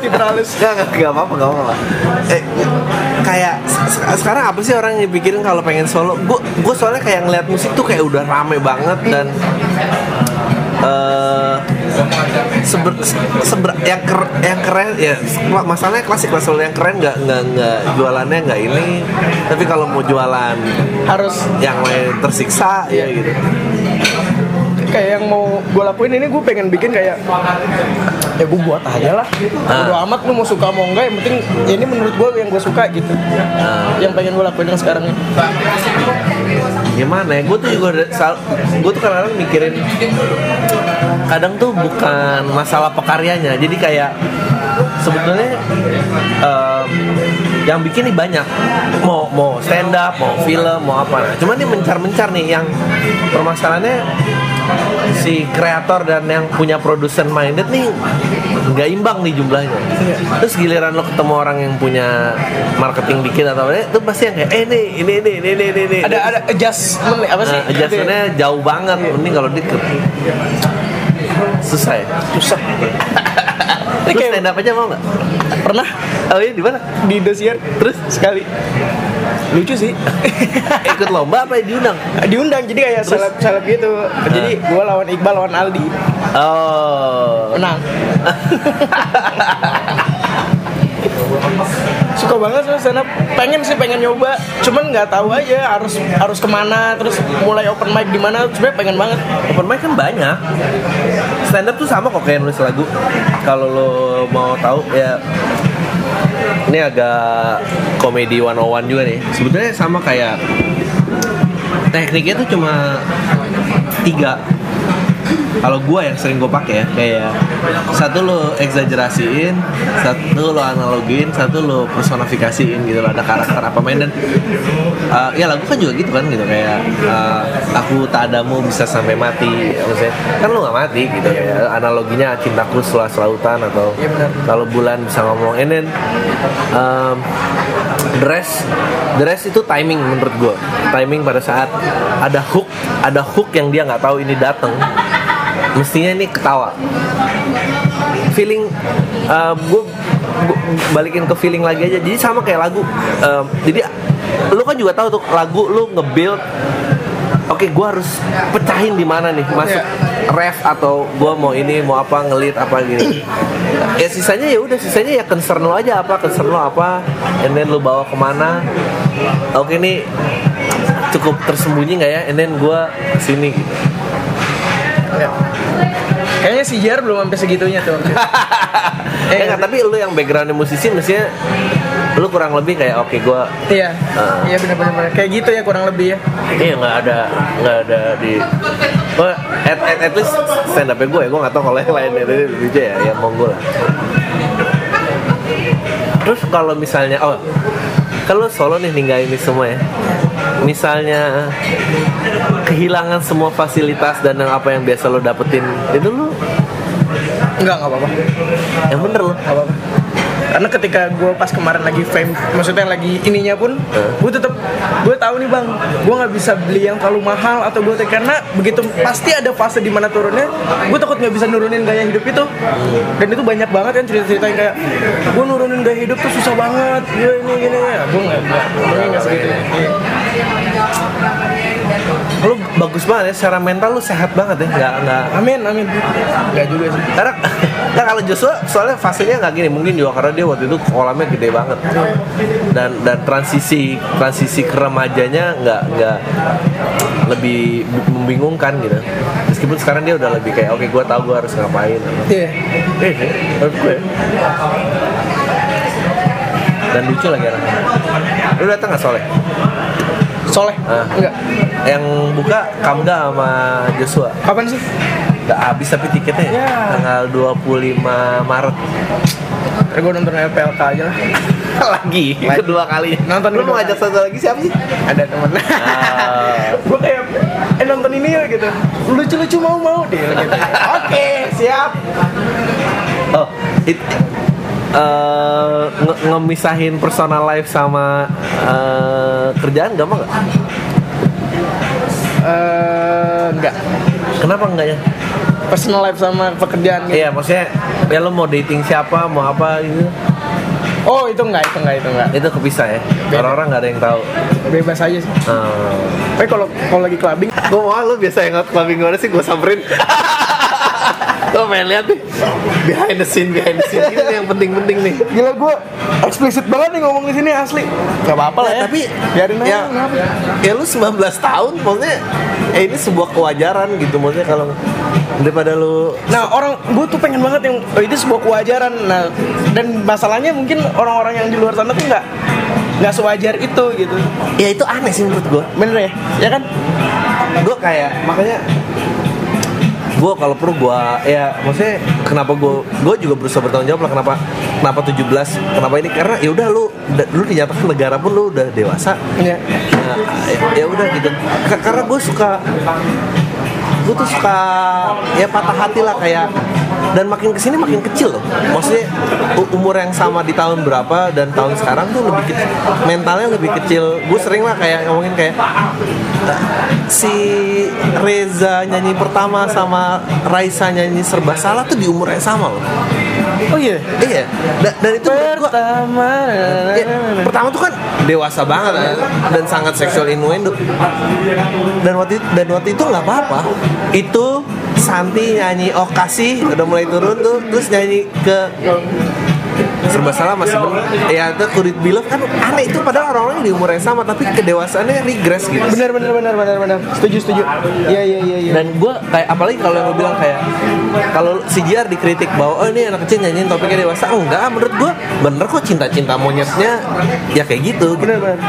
Enggak apa-apa. Kayak sekarang apa sih orang yang pikirin kalau pengen solo? Gue soalnya kayak ngeliat musik tuh kayak udah rame banget dan yang keren ya masalahnya klasik lah soalnya yang keren nggak jualannya nggak ini, tapi kalau mau jualan harus yang lain tersiksa ya gitu. Kayak yang mau gue lakuin ini gue pengen bikin kayak ya gue buat aja lah gitu. Bodo amat lu mau suka mau enggak, yang penting ya ini menurut gue yang gue suka gitu. Yang pengen gue lakuin yang sekarang ini gimana ya, gue tuh juga gue tuh kadang-kadang mikirin kadang tuh bukan masalah pekaryanya, jadi kayak sebetulnya yang bikin nih banyak mau stand up, mau film, mau apa nah. Cuman ini mencar nih yang permasalahannya si kreator dan yang punya produsen minded nih nggak imbang nih jumlahnya. Terus giliran lo ketemu orang yang punya marketing dikit atau apa itu pasti yang kayak ini ada adjustment apa sih? Adjustmentnya jauh banget. Mending kalau deket susah. Terus stand up aja mau nggak? Pernah? Oh iya di mana? Di Indosiar. Terus sekali. Lucu sih. Ikut lomba apa ya, diundang? Diundang jadi kayak seleb gitu. Jadi gue lawan Iqbal lawan Aldi. Menang. Suka banget sama stand up. Pengen nyoba. Cuman nggak tahu aja harus kemana. Terus mulai open mic di mana. Sebenarnya pengen banget. Open mic kan banyak. Stand up tuh sama kok kayak nulis lagu. Kalau lo mau tahu ya. Ini agak komedi 101 juga nih. Sebetulnya sama kayak tekniknya tuh cuma 3. Kalau gue yang sering gue pakai ya kayak satu lo eksagerasiin, satu lo analogin, satu lo personifikasiin gitu loh, ada karakter apa main. Dan ya lagu kan juga gitu kan gitu, kayak aku tak adamu bisa sampai mati, maksudnya kan lo gak mati gitu ya, analoginya cintaku setelah selautan atau kalau bulan bisa ngomong. And then dress itu timing menurut gue, timing pada saat ada hook yang dia nggak tahu ini datang, mestinya ini ketawa. Feeling gue balikin ke feeling lagi aja, jadi sama kayak lagu. Jadi lu kan juga tahu tuh lagu lu nge-build, oke, gue harus pecahin di mana nih, masuk ref atau gue mau ini mau apa, ngelit apa gitu. Ya sisanya ya concern lo aja, apa concern lo apa, and then lo bawa kemana. Oke, ini cukup tersembunyi nggak ya, and then gue kesini gitu. Kayaknya si JR belum sampai segitunya tuh. Tapi lu yang backgroundnya musisi mestinya lu kurang lebih kayak oke gue. Iya benar-benar kayak gitu ya, kurang lebih ya. Iya nggak ada di. At least stand up-nya gue nggak tahu kalau yang lain itu DJ ya, yang monggo lah. Terus kalau misalnya kalau solo nih ninggalin ini semua ya. Misalnya kehilangan semua fasilitas dan apa yang biasa lo dapetin, itu lo enggak apa-apa. Yang bener lo enggak apa-apa. Karena ketika gue pas kemarin lagi fame, maksudnya lagi ininya pun, gue tahu nih bang, gue nggak bisa beli yang terlalu mahal atau gue karena begitu pasti ada fase di mana turunnya, gue takut nggak bisa nurunin gaya hidup itu. Dan itu banyak banget kan cerita-cerita yang kayak gue nurunin gaya hidup tuh susah banget, gue ini gini ya, gue nggak segitu. Lu bagus banget ya, secara mental lu sehat banget ya, nggak. Amin. Nggak juga sih. Karena kalau Joshua soalnya fasenya nggak gini, mungkin juga karena dia waktu itu kolamnya gede banget. Dan transisi keremajanya nggak lebih membingungkan gitu. Meskipun sekarang dia udah lebih kayak oke, gue tahu gue harus ngapain. Iya. Oke. Dan lucu lagi anaknya. Lu datang nggak Soleh? Enggak. Yang buka Tangga sama Joshua. Kapan sih? Udah habis tapi tiketnya tanggal 25 Maret. Terus gue nonton LPLK aja lah. Lagi? Kedua kali. Nonton lu mau ngajak satu lagi siapa sih? Ada temen. Gue kayak nonton ini ya gitu. Lucu-lucu mau deh gitu. Oke, siap. Ngemisahin personal life sama kerjaan gampang nggak? Enggak. Kenapa enggaknya? Personal life sama pekerjaan gitu? Iya, maksudnya ya lo mau dating siapa, mau apa gitu? Oh, itu enggak. Itu kepisah ya. Orang-orang enggak ada yang tahu. Bebas aja sih. Tapi kalau lagi clubbing, gua lu biasa yang clubbing gimana sih, gua samperin. Lo pengen lihat nih behind the scene ini yang penting-penting nih. Gila, gue eksplisit banget nih ngomong di sini asli. Gak apa-apa lah ya. Tapi biarin aja. Ya lu 19 tahun maksudnya. Ini sebuah kewajaran gitu maksudnya kalau daripada lu. Nah, orang gue tuh pengen banget yang itu sebuah kewajaran. Nah, dan masalahnya mungkin orang-orang yang di luar sana tuh nggak sewajar itu gitu. Ya itu aneh sih menurut gue. Bener ya? Ya kan? Gue kayak makanya. Gue kalau perlu maksudnya kenapa gue juga berusaha bertanggung jawab lah, kenapa 17, kenapa ini, karena ya udah lu dinyatakan negara pun lu udah dewasa. Iya. Ya udah gitu. Karena gue tuh suka ya patah hati lah kayak, dan makin kesini makin kecil loh. Maksudnya umur yang sama di tahun berapa dan tahun sekarang tuh lebih kecil, mentalnya lebih kecil. Gue sering lah kayak ngomongin kayak si Reza nyanyi pertama sama Raisa nyanyi Serba Salah tuh di umur yang sama loh. Oh iya. Dan itu pertama tuh kan dewasa banget ya, dan sangat seksual innuendo. Dan waktu itu nggak apa-apa. Itu Santi nyanyi Okasi udah mulai turun tuh, terus nyanyi ke Serba Salah masih ya itu Kurit Bilof kan aneh itu, padahal orang-orang di umur yang sama tapi kedewasaannya regress gitu. Benar. Setuju. Iya. Dan gue kayak apalagi kalau yang lo bilang kayak kalau CJR dikritik bahwa ini anak kecil nyanyiin topiknya dewasa, enggak, menurut gue bener kok, cinta monyetnya ya kayak gitu. Benar.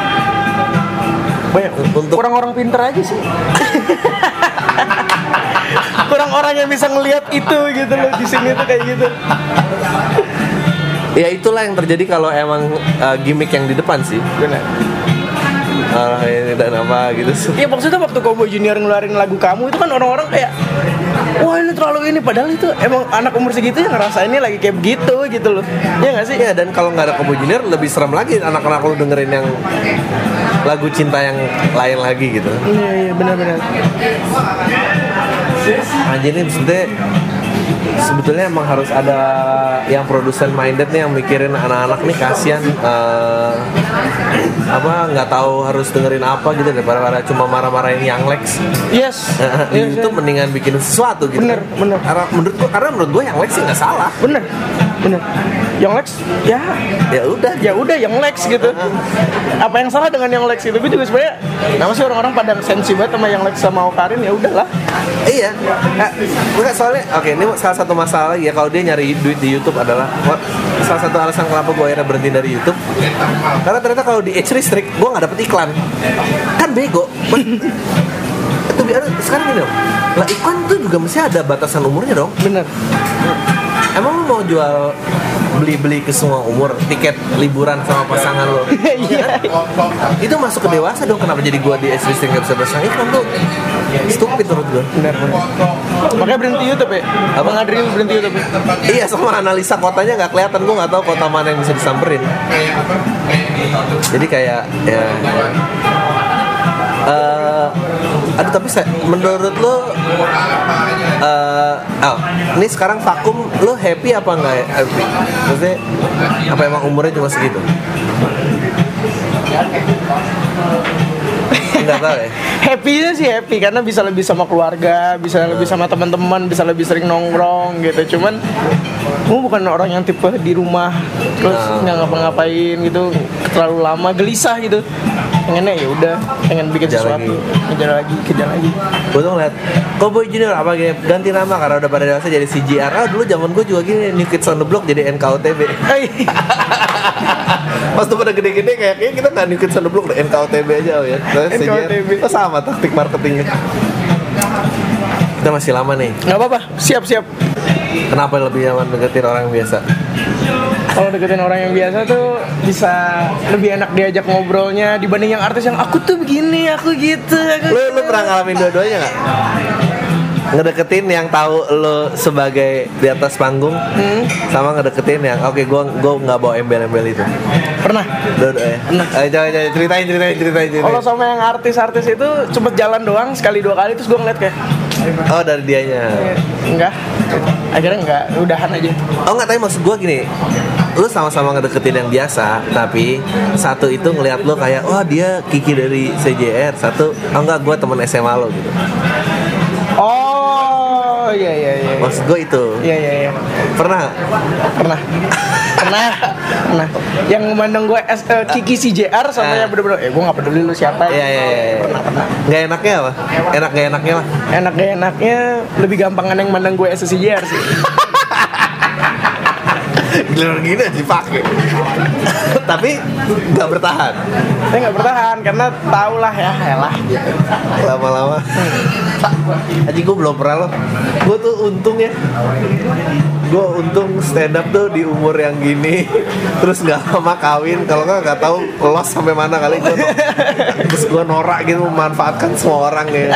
Banyak untuk orang-orang pinter aja sih. Kurang orang yang bisa ngelihat itu gitu loh di sini tuh kayak gitu. Ya itulah yang terjadi kalau emang gimmick yang di depan sih. Benar. Ini dan apa gitu. Iya maksudnya waktu Coboy Junior ngeluarin lagu kamu itu kan orang-orang kayak wah ini terlalu ini, padahal itu emang anak umur segitu yang ngerasainnya lagi kayak begitu gitu loh. Iya gak sih? Ya dan kalau gak ada Coboy Junior lebih serem lagi anak-anak lu dengerin yang lagu cinta yang lain lagi gitu. Iya benar-benar. Anjir nih sebetulnya emang harus ada yang produsen minded nih yang mikirin anak-anak nih kasihan apa nggak tahu harus dengerin apa gitu daripada cuma marah-marahin Young Lex. Yes. Yes itu yes. Mendingan bikin sesuatu gitu. Bener. Karena menurut gue Young Lex sih nggak salah. Bener. Young Lex ya udah Young Lex gitu. Apa yang salah dengan Young Lex itu? Gue juga sebenarnya nama sih orang-orang pada sensi banget sama Young Lex sama Awkarin ya udahlah. Iya. Soalnya oke, ini salah satu masalah ya kalau dia nyari duit di YouTube adalah salah satu alasan kenapa gue akhirnya berhenti dari YouTube. Karena ternyata kalau di age restrict gue nggak dapet iklan. Kan bego. Itu biar sekarang gini dong. Lah iklan tuh juga mesti ada batasan umurnya dong. Bener. Emang lu mau jual beli-beli ke semua umur, tiket liburan sama pasangan lo? Iya. Itu masuk ke dewasa dong. Kenapa jadi gua di existing nggak bisa bersaing kan tuh? Stupid menurut gua. Benar. Makanya berhenti YouTube ya? Abang Adri berhenti YouTube. Iya, sama analisa kotanya nggak kelihatan. Gua nggak tahu kota mana yang bisa disamperin. Jadi kayak ya. Aduh tapi menurut lo ini sekarang vakum lo happy apa enggak ya? Happy? Maksudnya apa emang umurnya cuma segitu? Enggak tahu ya. Happy-nya sih happy karena bisa lebih sama keluarga, bisa lebih sama teman-teman, bisa lebih sering nongkrong gitu. Cuman gue bukan orang yang tipe di rumah terus nggak ngapa-ngapain gitu terlalu lama gelisah gitu. Pengennya ya udah pengen bikin sesuatu kejar lagi. Gue tuh ngeliat Coboy Junior apa gini ganti nama karena udah pada dewasa jadi CJR. Dulu zaman gue juga gini New Kids on the Block jadi NKOTB. Pas tuh pada gede-gede kayaknya kita nggak New Kids on the Block udah NKOTB aja ya. NKOTB itu sama taktik marketingnya. Kita masih lama nih. Nggak apa-apa, siap. Kenapa lebih nyaman deketin orang yang biasa? Kalau deketin orang yang biasa tuh bisa lebih enak diajak ngobrolnya dibanding yang artis yang aku tuh begini, aku gitu. Lu pernah ngalamin dua-duanya nggak? Ngedeketin yang tahu lo sebagai di atas panggung sama ngedeketin yang oke gue nggak bawa embel-embel itu. Pernah? Pernah. Coba ceritain. Kalau sama yang artis itu cuma jalan doang sekali dua kali terus gue ngeliat kayak oh dari dianya akhirnya enggak udahan aja. Oh enggak, tapi maksud gue gini, lu sama-sama ngedeketin yang biasa tapi satu itu ngelihat lu kayak wah oh, dia Kiki dari CJR, satu oh enggak gue teman SMA lo gitu. Oh iya. Maksud gue itu. Iya. Pernah. Yang memandang gue Kiki CJR sama yang bener-bener gue gak peduli lu siapa. Iya. Pernah. Gak enaknya apa? Enak-enaknya lebih gampangan yang mandang gue CJR sih. Giliran gini aja dipake. Tapi Saya gak bertahan karena tau lah ya. Elah gitu. Lama-lama Aji gue belum pernah loh. Gue tuh untung ya, gue untung stand up tuh di umur yang gini. Terus gak lama kawin. Kalau gak tahu los sampai mana kali gue. Terus gue norak gitu, memanfaatkan semua orang ya.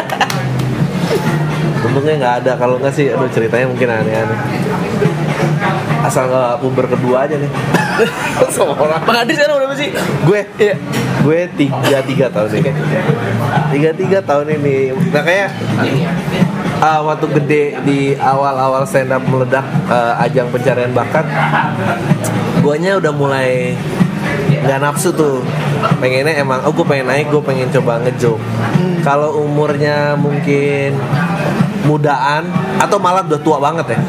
Untungnya gak ada. Kalau gak sih aduh ceritanya mungkin aneh-aneh. Asal gak puber kedua aja nih. Semua orang. Bang Adri sekarang udah apa sih? Gue 33 tahun ini. 33 tahun ini. Nah kayak waktu gede di awal-awal stand up meledak ajang pencarian bakat, guanya udah mulai gak nafsu tuh. Pengennya emang gue pengen naik, gue pengen coba ngejoke. Kalau umurnya mungkin mudaan atau malah udah tua banget ya,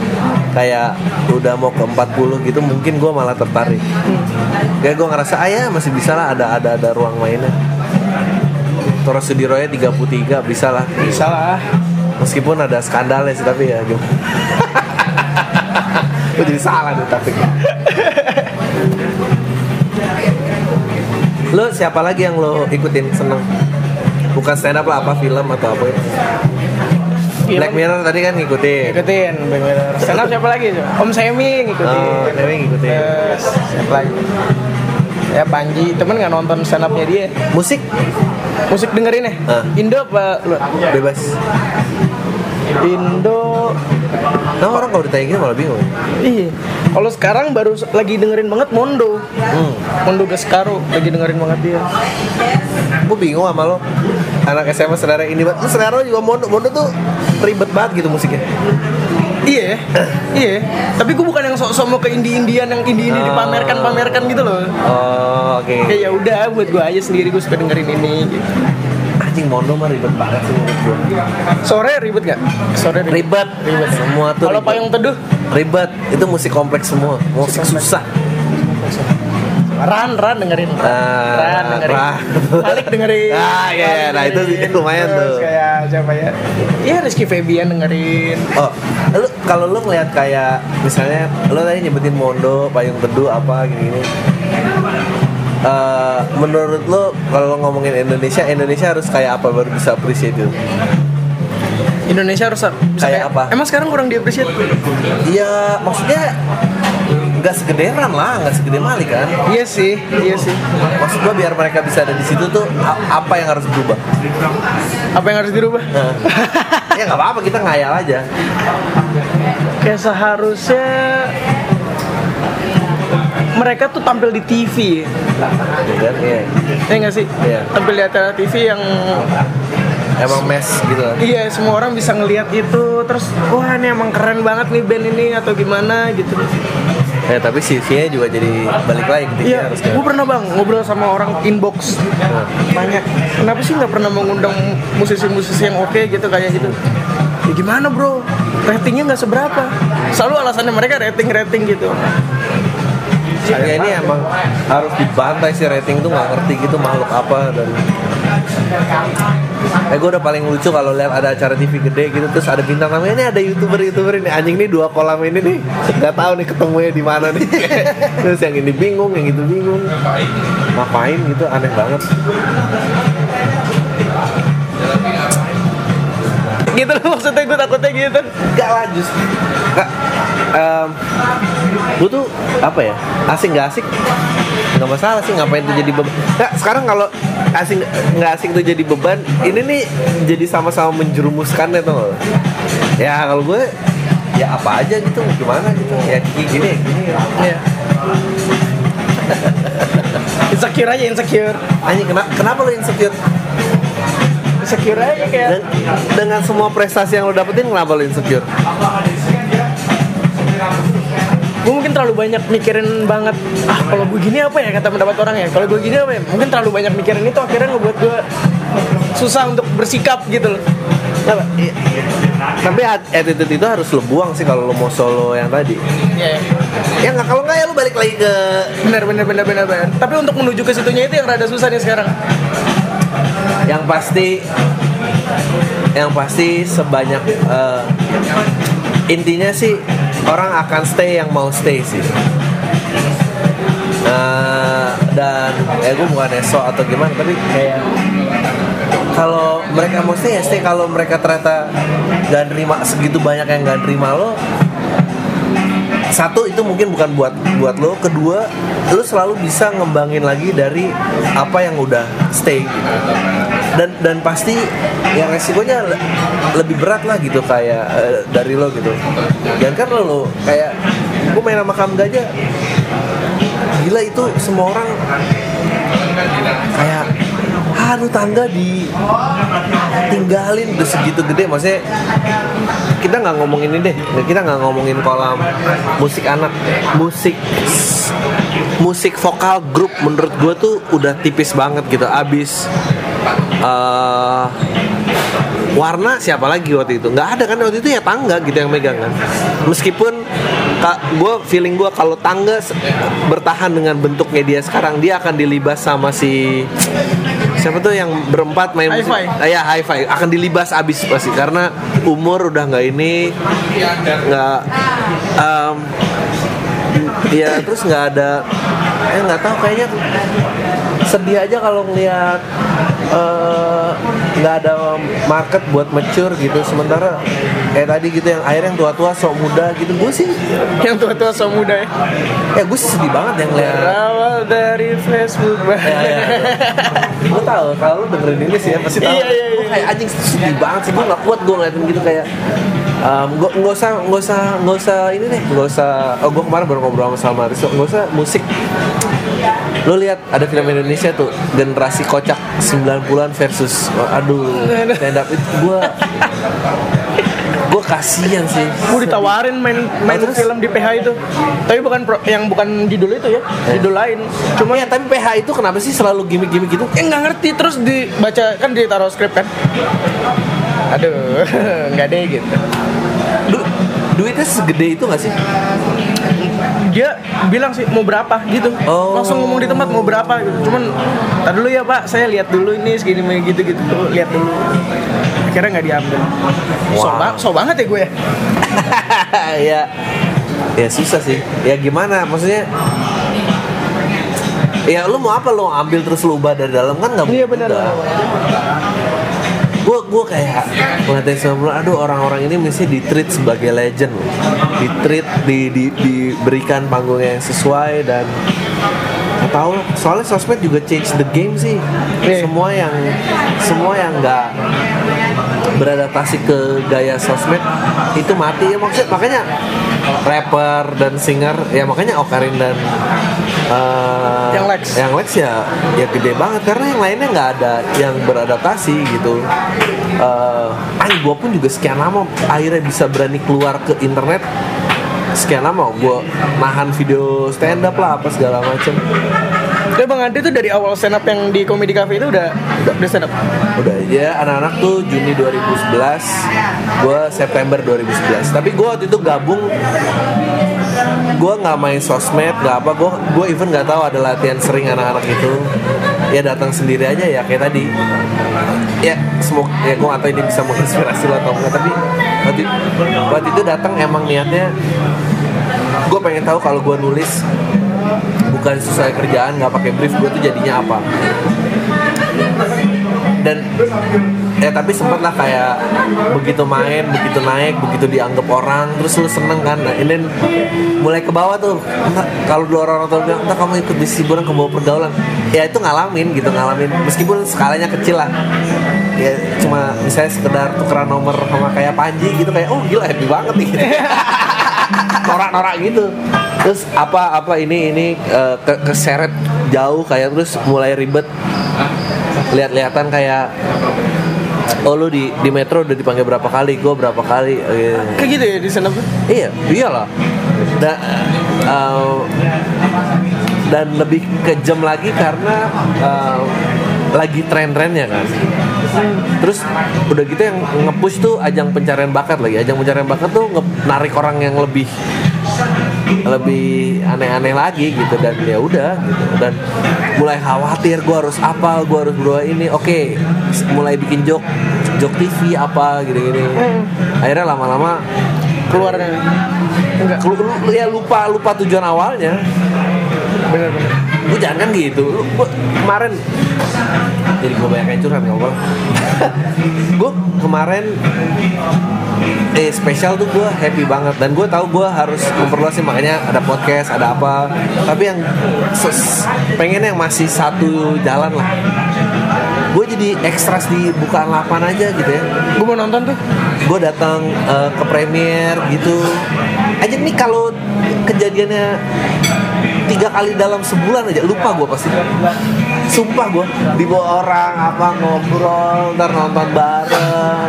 kayak udah mau ke 40 gitu mungkin gue malah tertarik. Kayak gue ngerasa ya masih bisa lah ada ruang mainnya. Terus Sudironya 33 bisa lah. Meskipun ada skandalnya sih tapi ya gitu. Gue jadi salah nih taktiknya. Lo siapa lagi yang lo ikutin seneng? Bukan stand up lah, apa film atau apa ya? film. Black Mirror tadi kan ngikutin Black Mirror. Stand up siapa lagi? Om Semi ngikutin. Oh, Semi ngikutin. Siapa lagi? Ya Panji, temen nggak nonton stand upnya dia. Musik dengerin ya? Indo apa luar? Bebas. Indo. Nah orang kalau ditanya gini malah bingung. Iya. Kalau sekarang baru lagi dengerin banget Mondo. Mondo Gaskaro lagi dengerin banget dia. Gue bingung sama lo. Anak SMA selera ini banget. Lu selera juga Mondo tuh ribet banget gitu musiknya. Iya, iya. Tapi gue bukan yang sok-sok mau ke indie-indian yang indie dipamerkan gitu loh. Oh, oke. Okay. Ya udah, buat gue aja sendiri gue suka dengerin ini. Gitu. Anjing Mondo mah ribet banget sih menurut gue. Sore ribet nggak? Sore ribet. Semua tuh. Kalau Payung Teduh ribet. Itu musik kompleks semua, musik susah. Ran dengerin. Ran dengerin. Balik dengerin. Ah iya, nah itu lumayan tuh. Kayak siapa ya? Iya Rizky Febian dengerin. Oh, lu kalau lu ngelihat kayak misalnya lu tadi nyebutin Mondo, Payung Teduh apa gini-gini. Menurut lu kalau ngomongin Indonesia harus kayak apa baru bisa appreciate itu? Indonesia harus kayak apa? Emang sekarang kurang di-appreciate? Iya, maksudnya nggak segederan lah, nggak segede Mali kan? Iya sih. Maksud gua biar mereka bisa ada di situ tuh apa yang harus berubah? Apa yang harus dirubah? Ya nggak apa-apa, kita ngayal aja. Kayak seharusnya mereka tuh tampil di TV. Ya nggak sih? Yeah. Tampil di acara TV yang emang mass gitu. Iya, semua orang bisa ngelihat itu. Terus, wah ini emang keren banget nih band ini atau gimana gitu. Ya tapi CV-nya juga jadi balik lagi gitu ya. Gue pernah bang ngobrol sama orang inbox, tanya kenapa sih nggak pernah mengundang musisi-musisi yang oke gitu kayak gitu. Ya gimana bro, ratingnya nggak seberapa. Selalu alasannya mereka rating gitu. Saya ini emang harus dibantai sih, rating tuh nggak ngerti gitu makhluk apa dan. Gue udah paling lucu kalau lihat ada acara TV gede gitu terus ada bintang tamunya, ini ada youtuber ini anjing nih dua kolam ini nih nggak tahu nih ketemunya di mana nih. Terus yang ini bingung, yang itu bingung, ngapain gitu, aneh banget gitu loh, maksudnya gue takutnya gitu nggak lanjut. Gue tuh apa ya, asing nggak asik nggak masalah sih, ngapain tuh jadi beban. Nah, sekarang kalau asing nggak asing tuh jadi beban, ini nih jadi sama-sama menjerumuskannya tuh. Ya kalau gue ya apa aja gitu, gimana gitu ya gini ya. Insecure aja, insecure anjing. Kenapa lo insecure? Insecure aja kayak dengan semua prestasi yang lo dapetin, kenapa lo insecure? Gue mungkin terlalu banyak mikirin banget, kalau gue gini apa ya kata pendapat orang ya, kalau gue gini apa ya, mungkin terlalu banyak mikirin itu akhirnya ngebuat gue susah untuk bersikap gitu loh. Tapi attitude itu harus lo buang sih kalau lo mau solo yang tadi. Iya. Ya nggak, kalau nggak ya lo balik lagi ke benar. Tapi untuk menuju ke situnya itu yang rada susah nih sekarang. Yang pasti sebanyak intinya sih orang akan stay yang mau stay sih. Dan gue bukan esok atau gimana, tapi kayak kalau mereka mau stay ya stay. Kalau mereka ternyata gak nerima, segitu banyak yang gak nerima lo, satu itu mungkin bukan buat lo. Kedua, lo selalu bisa ngembangin lagi dari apa yang udah stay gitu. Dan pasti yang resikonya lebih berat lah gitu, kayak dari lo gitu. Dan kan lo kayak gue main sama Tangga aja, gila itu semua orang kayak aduh Tangga ditinggalin udah segitu gede. Maksudnya kita nggak ngomongin ini deh, kita nggak ngomongin kolam musik anak, musik vokal grup menurut gue tuh udah tipis banget gitu. Abis Warna siapa lagi waktu itu? Nggak ada kan waktu itu, ya Tangga gitu yang megang kan. Meskipun gue feeling gue kalau Tangga bertahan dengan bentuknya dia sekarang, dia akan dilibas sama si siapa tuh yang berempat main musik. Ya Hi-Fi akan dilibas abis pasti karena umur udah nggak ini, nggak ya terus nggak ada Makanya nggak tahu, kayaknya sedih aja kalau ngelihat nggak ada market buat mature gitu. Sementara kayak tadi gitu yang tua-tua sok muda gitu. Gue sih yang tua-tua sok muda ya. Ya gue sih sedih banget yang ngelihat. Berawal dari Facebook banget. Gue tahu kalau lu dengerin ini sih ya pasti tahu. Iya. Gue kayak anjing sedih banget sih. Gue nggak kuat gue ngeliatin gitu kayak. Gue kemarin baru ngobrol sama Rizky, nggak usah musik. Lo lihat ada film Indonesia tuh generasi kocak 90-an versus stand up itu gue kasihan sih. Gue ditawarin main film di PH itu, tapi bukan judul itu ya, judul lain. Cuma ya tapi PH itu kenapa sih selalu gimmick-gimmick gitu? Nggak ngerti, terus dibaca kan ditaruh skrip kan? Aduh, nggak deh gitu. Duitnya segede itu nggak sih? Dia bilang sih mau berapa gitu, langsung ngomong di tempat mau berapa gitu. Cuman tar dulu ya Pak, saya lihat dulu ini segini gitu lihat dulu. Akhirnya nggak diambil. Wow. So banget ya gue. ya susah sih. Ya gimana? Maksudnya? Ya lu mau apa, lu ambil terus lu ubah dari dalam kan nggak? Iya benar. Gue kayak ngeliatin semua, aduh orang-orang ini mesti ditreat sebagai legend loh, diberikan panggungnya yang sesuai dan nggak tahu, soalnya sosmed juga change the game sih, semua yang nggak beradaptasi ke gaya sosmed itu mati ya maksud, makanya rapper dan singer ya, makanya Awkarin dan Young Lex ya gede banget karena yang lainnya nggak ada yang beradaptasi gitu. Gue pun juga sekian lama akhirnya bisa berani keluar ke internet, sekian lama gue nahan video stand up lah apa segala macem. Tapi Bang Adri tuh dari awal stand up yang di Comedy Cafe itu udah stand up? Udah aja, anak-anak tuh Juni 2011, gue September 2011. Tapi gue waktu itu gabung, gue gak main sosmed, gak apa, gue even gak tahu ada latihan sering anak-anak itu. Ya datang sendiri aja ya kayak tadi. Ya semoga, ya gue gak tahu ini bisa menginspirasi lo atau enggak. Tapi waktu itu datang emang niatnya, gue pengen tahu kalau gue nulis bukan sesuai kerjaan, nggak pakai brief, gue tuh jadinya apa. Dan tapi sempet lah kayak begitu main, begitu naik, begitu dianggap orang, terus lu seneng kan. Nah ini mulai ke bawah tuh, kalau dua orang atau bilang entah kamu ikut bisnis hiburan ke bawah pergaulan, ya itu ngalamin meskipun skalanya kecil lah ya, cuma misalnya sekedar tukeran nomor sama kayak Panji gitu, kayak oh gila happy banget nih gitu. Norak-norak gitu. Terus apa ini keseret jauh kayak, terus mulai ribet. Lihat-lihatan kayak oh lu di metro udah dipanggil berapa kali, gue berapa kali. Kayak gitu ya di sana. Iya, iyalah. Dan lebih kejam lagi karena lagi tren-trennya kan. Terus udah gitu yang nge-push tuh ajang pencarian bakat lagi. Ajang pencarian bakat tuh narik orang yang lebih aneh-aneh lagi gitu, dan ya udah gitu. Dan mulai khawatir gue harus apa, gue harus berdoa ini. Oke, mulai bikin jok TV apa gini-gini. Akhirnya lama-lama lupa tujuan awalnya. Benar. Gue jangan kan gitu. Gue kemarin jadi gue banyak yang curhat nggak apa. Gue kemarin spesial tuh gue happy banget, dan gue tahu gue harus memperluas sih, makanya ada podcast, ada apa. Tapi yang pengen yang masih satu jalan lah. Gue jadi ekstras di bukaan 8 aja gitu ya. Gue mau nonton tuh. Gue datang ke premier gitu. Aja nih kalau kejadiannya 3 kali dalam sebulan aja, lupa gue pasti. Sumpah gue, dibawa orang, apa, ngobrol, ntar nonton bareng.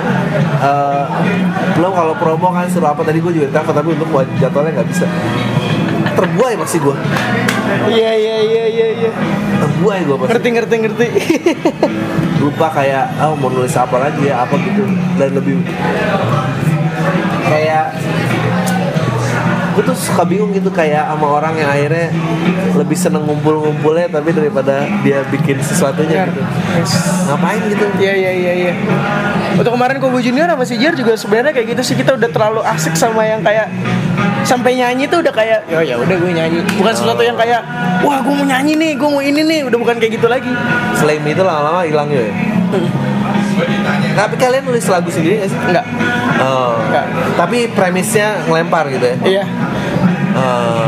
Belum kalau promo kan suruh apa, tadi gue juga ditelepon, tapi untuk jadwalnya gak bisa. Terbuai masih gue. Iya. Terbuai gue pasti. Ngerti. Lupa kayak, mau nulis apa lagi ya, apa gitu. Dan lebih kayak gue tuh suka bingung gitu kayak sama orang yang akhirnya lebih seneng ngumpul-ngumpulnya tapi daripada dia bikin sesuatunya gitu. Ngapain gitu? Iya. Untuk kemarin Coboy Junior sama CJR juga sebenarnya kayak gitu sih, kita udah terlalu asik sama yang kayak sampai nyanyi tuh udah kayak ya udah gue nyanyi, bukan sesuatu yang kayak wah gue mau nyanyi nih, gue mau ini nih, udah bukan kayak gitu lagi. Selain itu lama-lama hilang ya. Tapi kalian nulis lagu sendiri nggak sih? Enggak. Oh. Enggak. Tapi premisnya ngelempar gitu ya? Iya.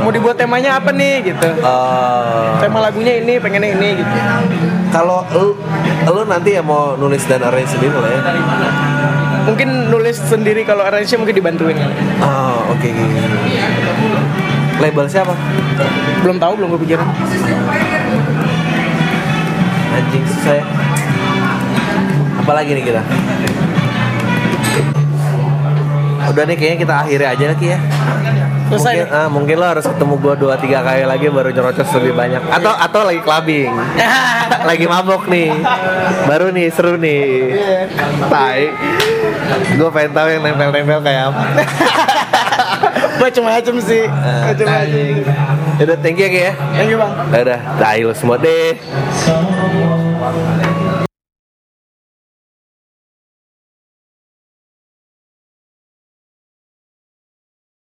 Mau dibuat temanya apa nih gitu? Tema lagunya ini, pengennya ini gitu. Kalau lu nanti ya mau nulis dan arrange sendiri lah ya? Mungkin nulis sendiri, kalau arrange mungkin dibantuin. Oh, oke. Label siapa? Belum tahu, belum kepikiran. Anjing susah ya. Apalagi nih kita? Udah nih kayaknya kita akhiri aja lagi ya. Mungkin, mungkin lo harus ketemu gue 2-3 kali lagi baru nyerocos lebih banyak. Atau lagi clubbing, lagi mabok nih, baru nih seru nih. Tai, gue pengen tahu yang nempel-nempel kayak apa. Macem-macem sih. Udah, thank you ya. Thank you bang. Udah, tai lo semua deh.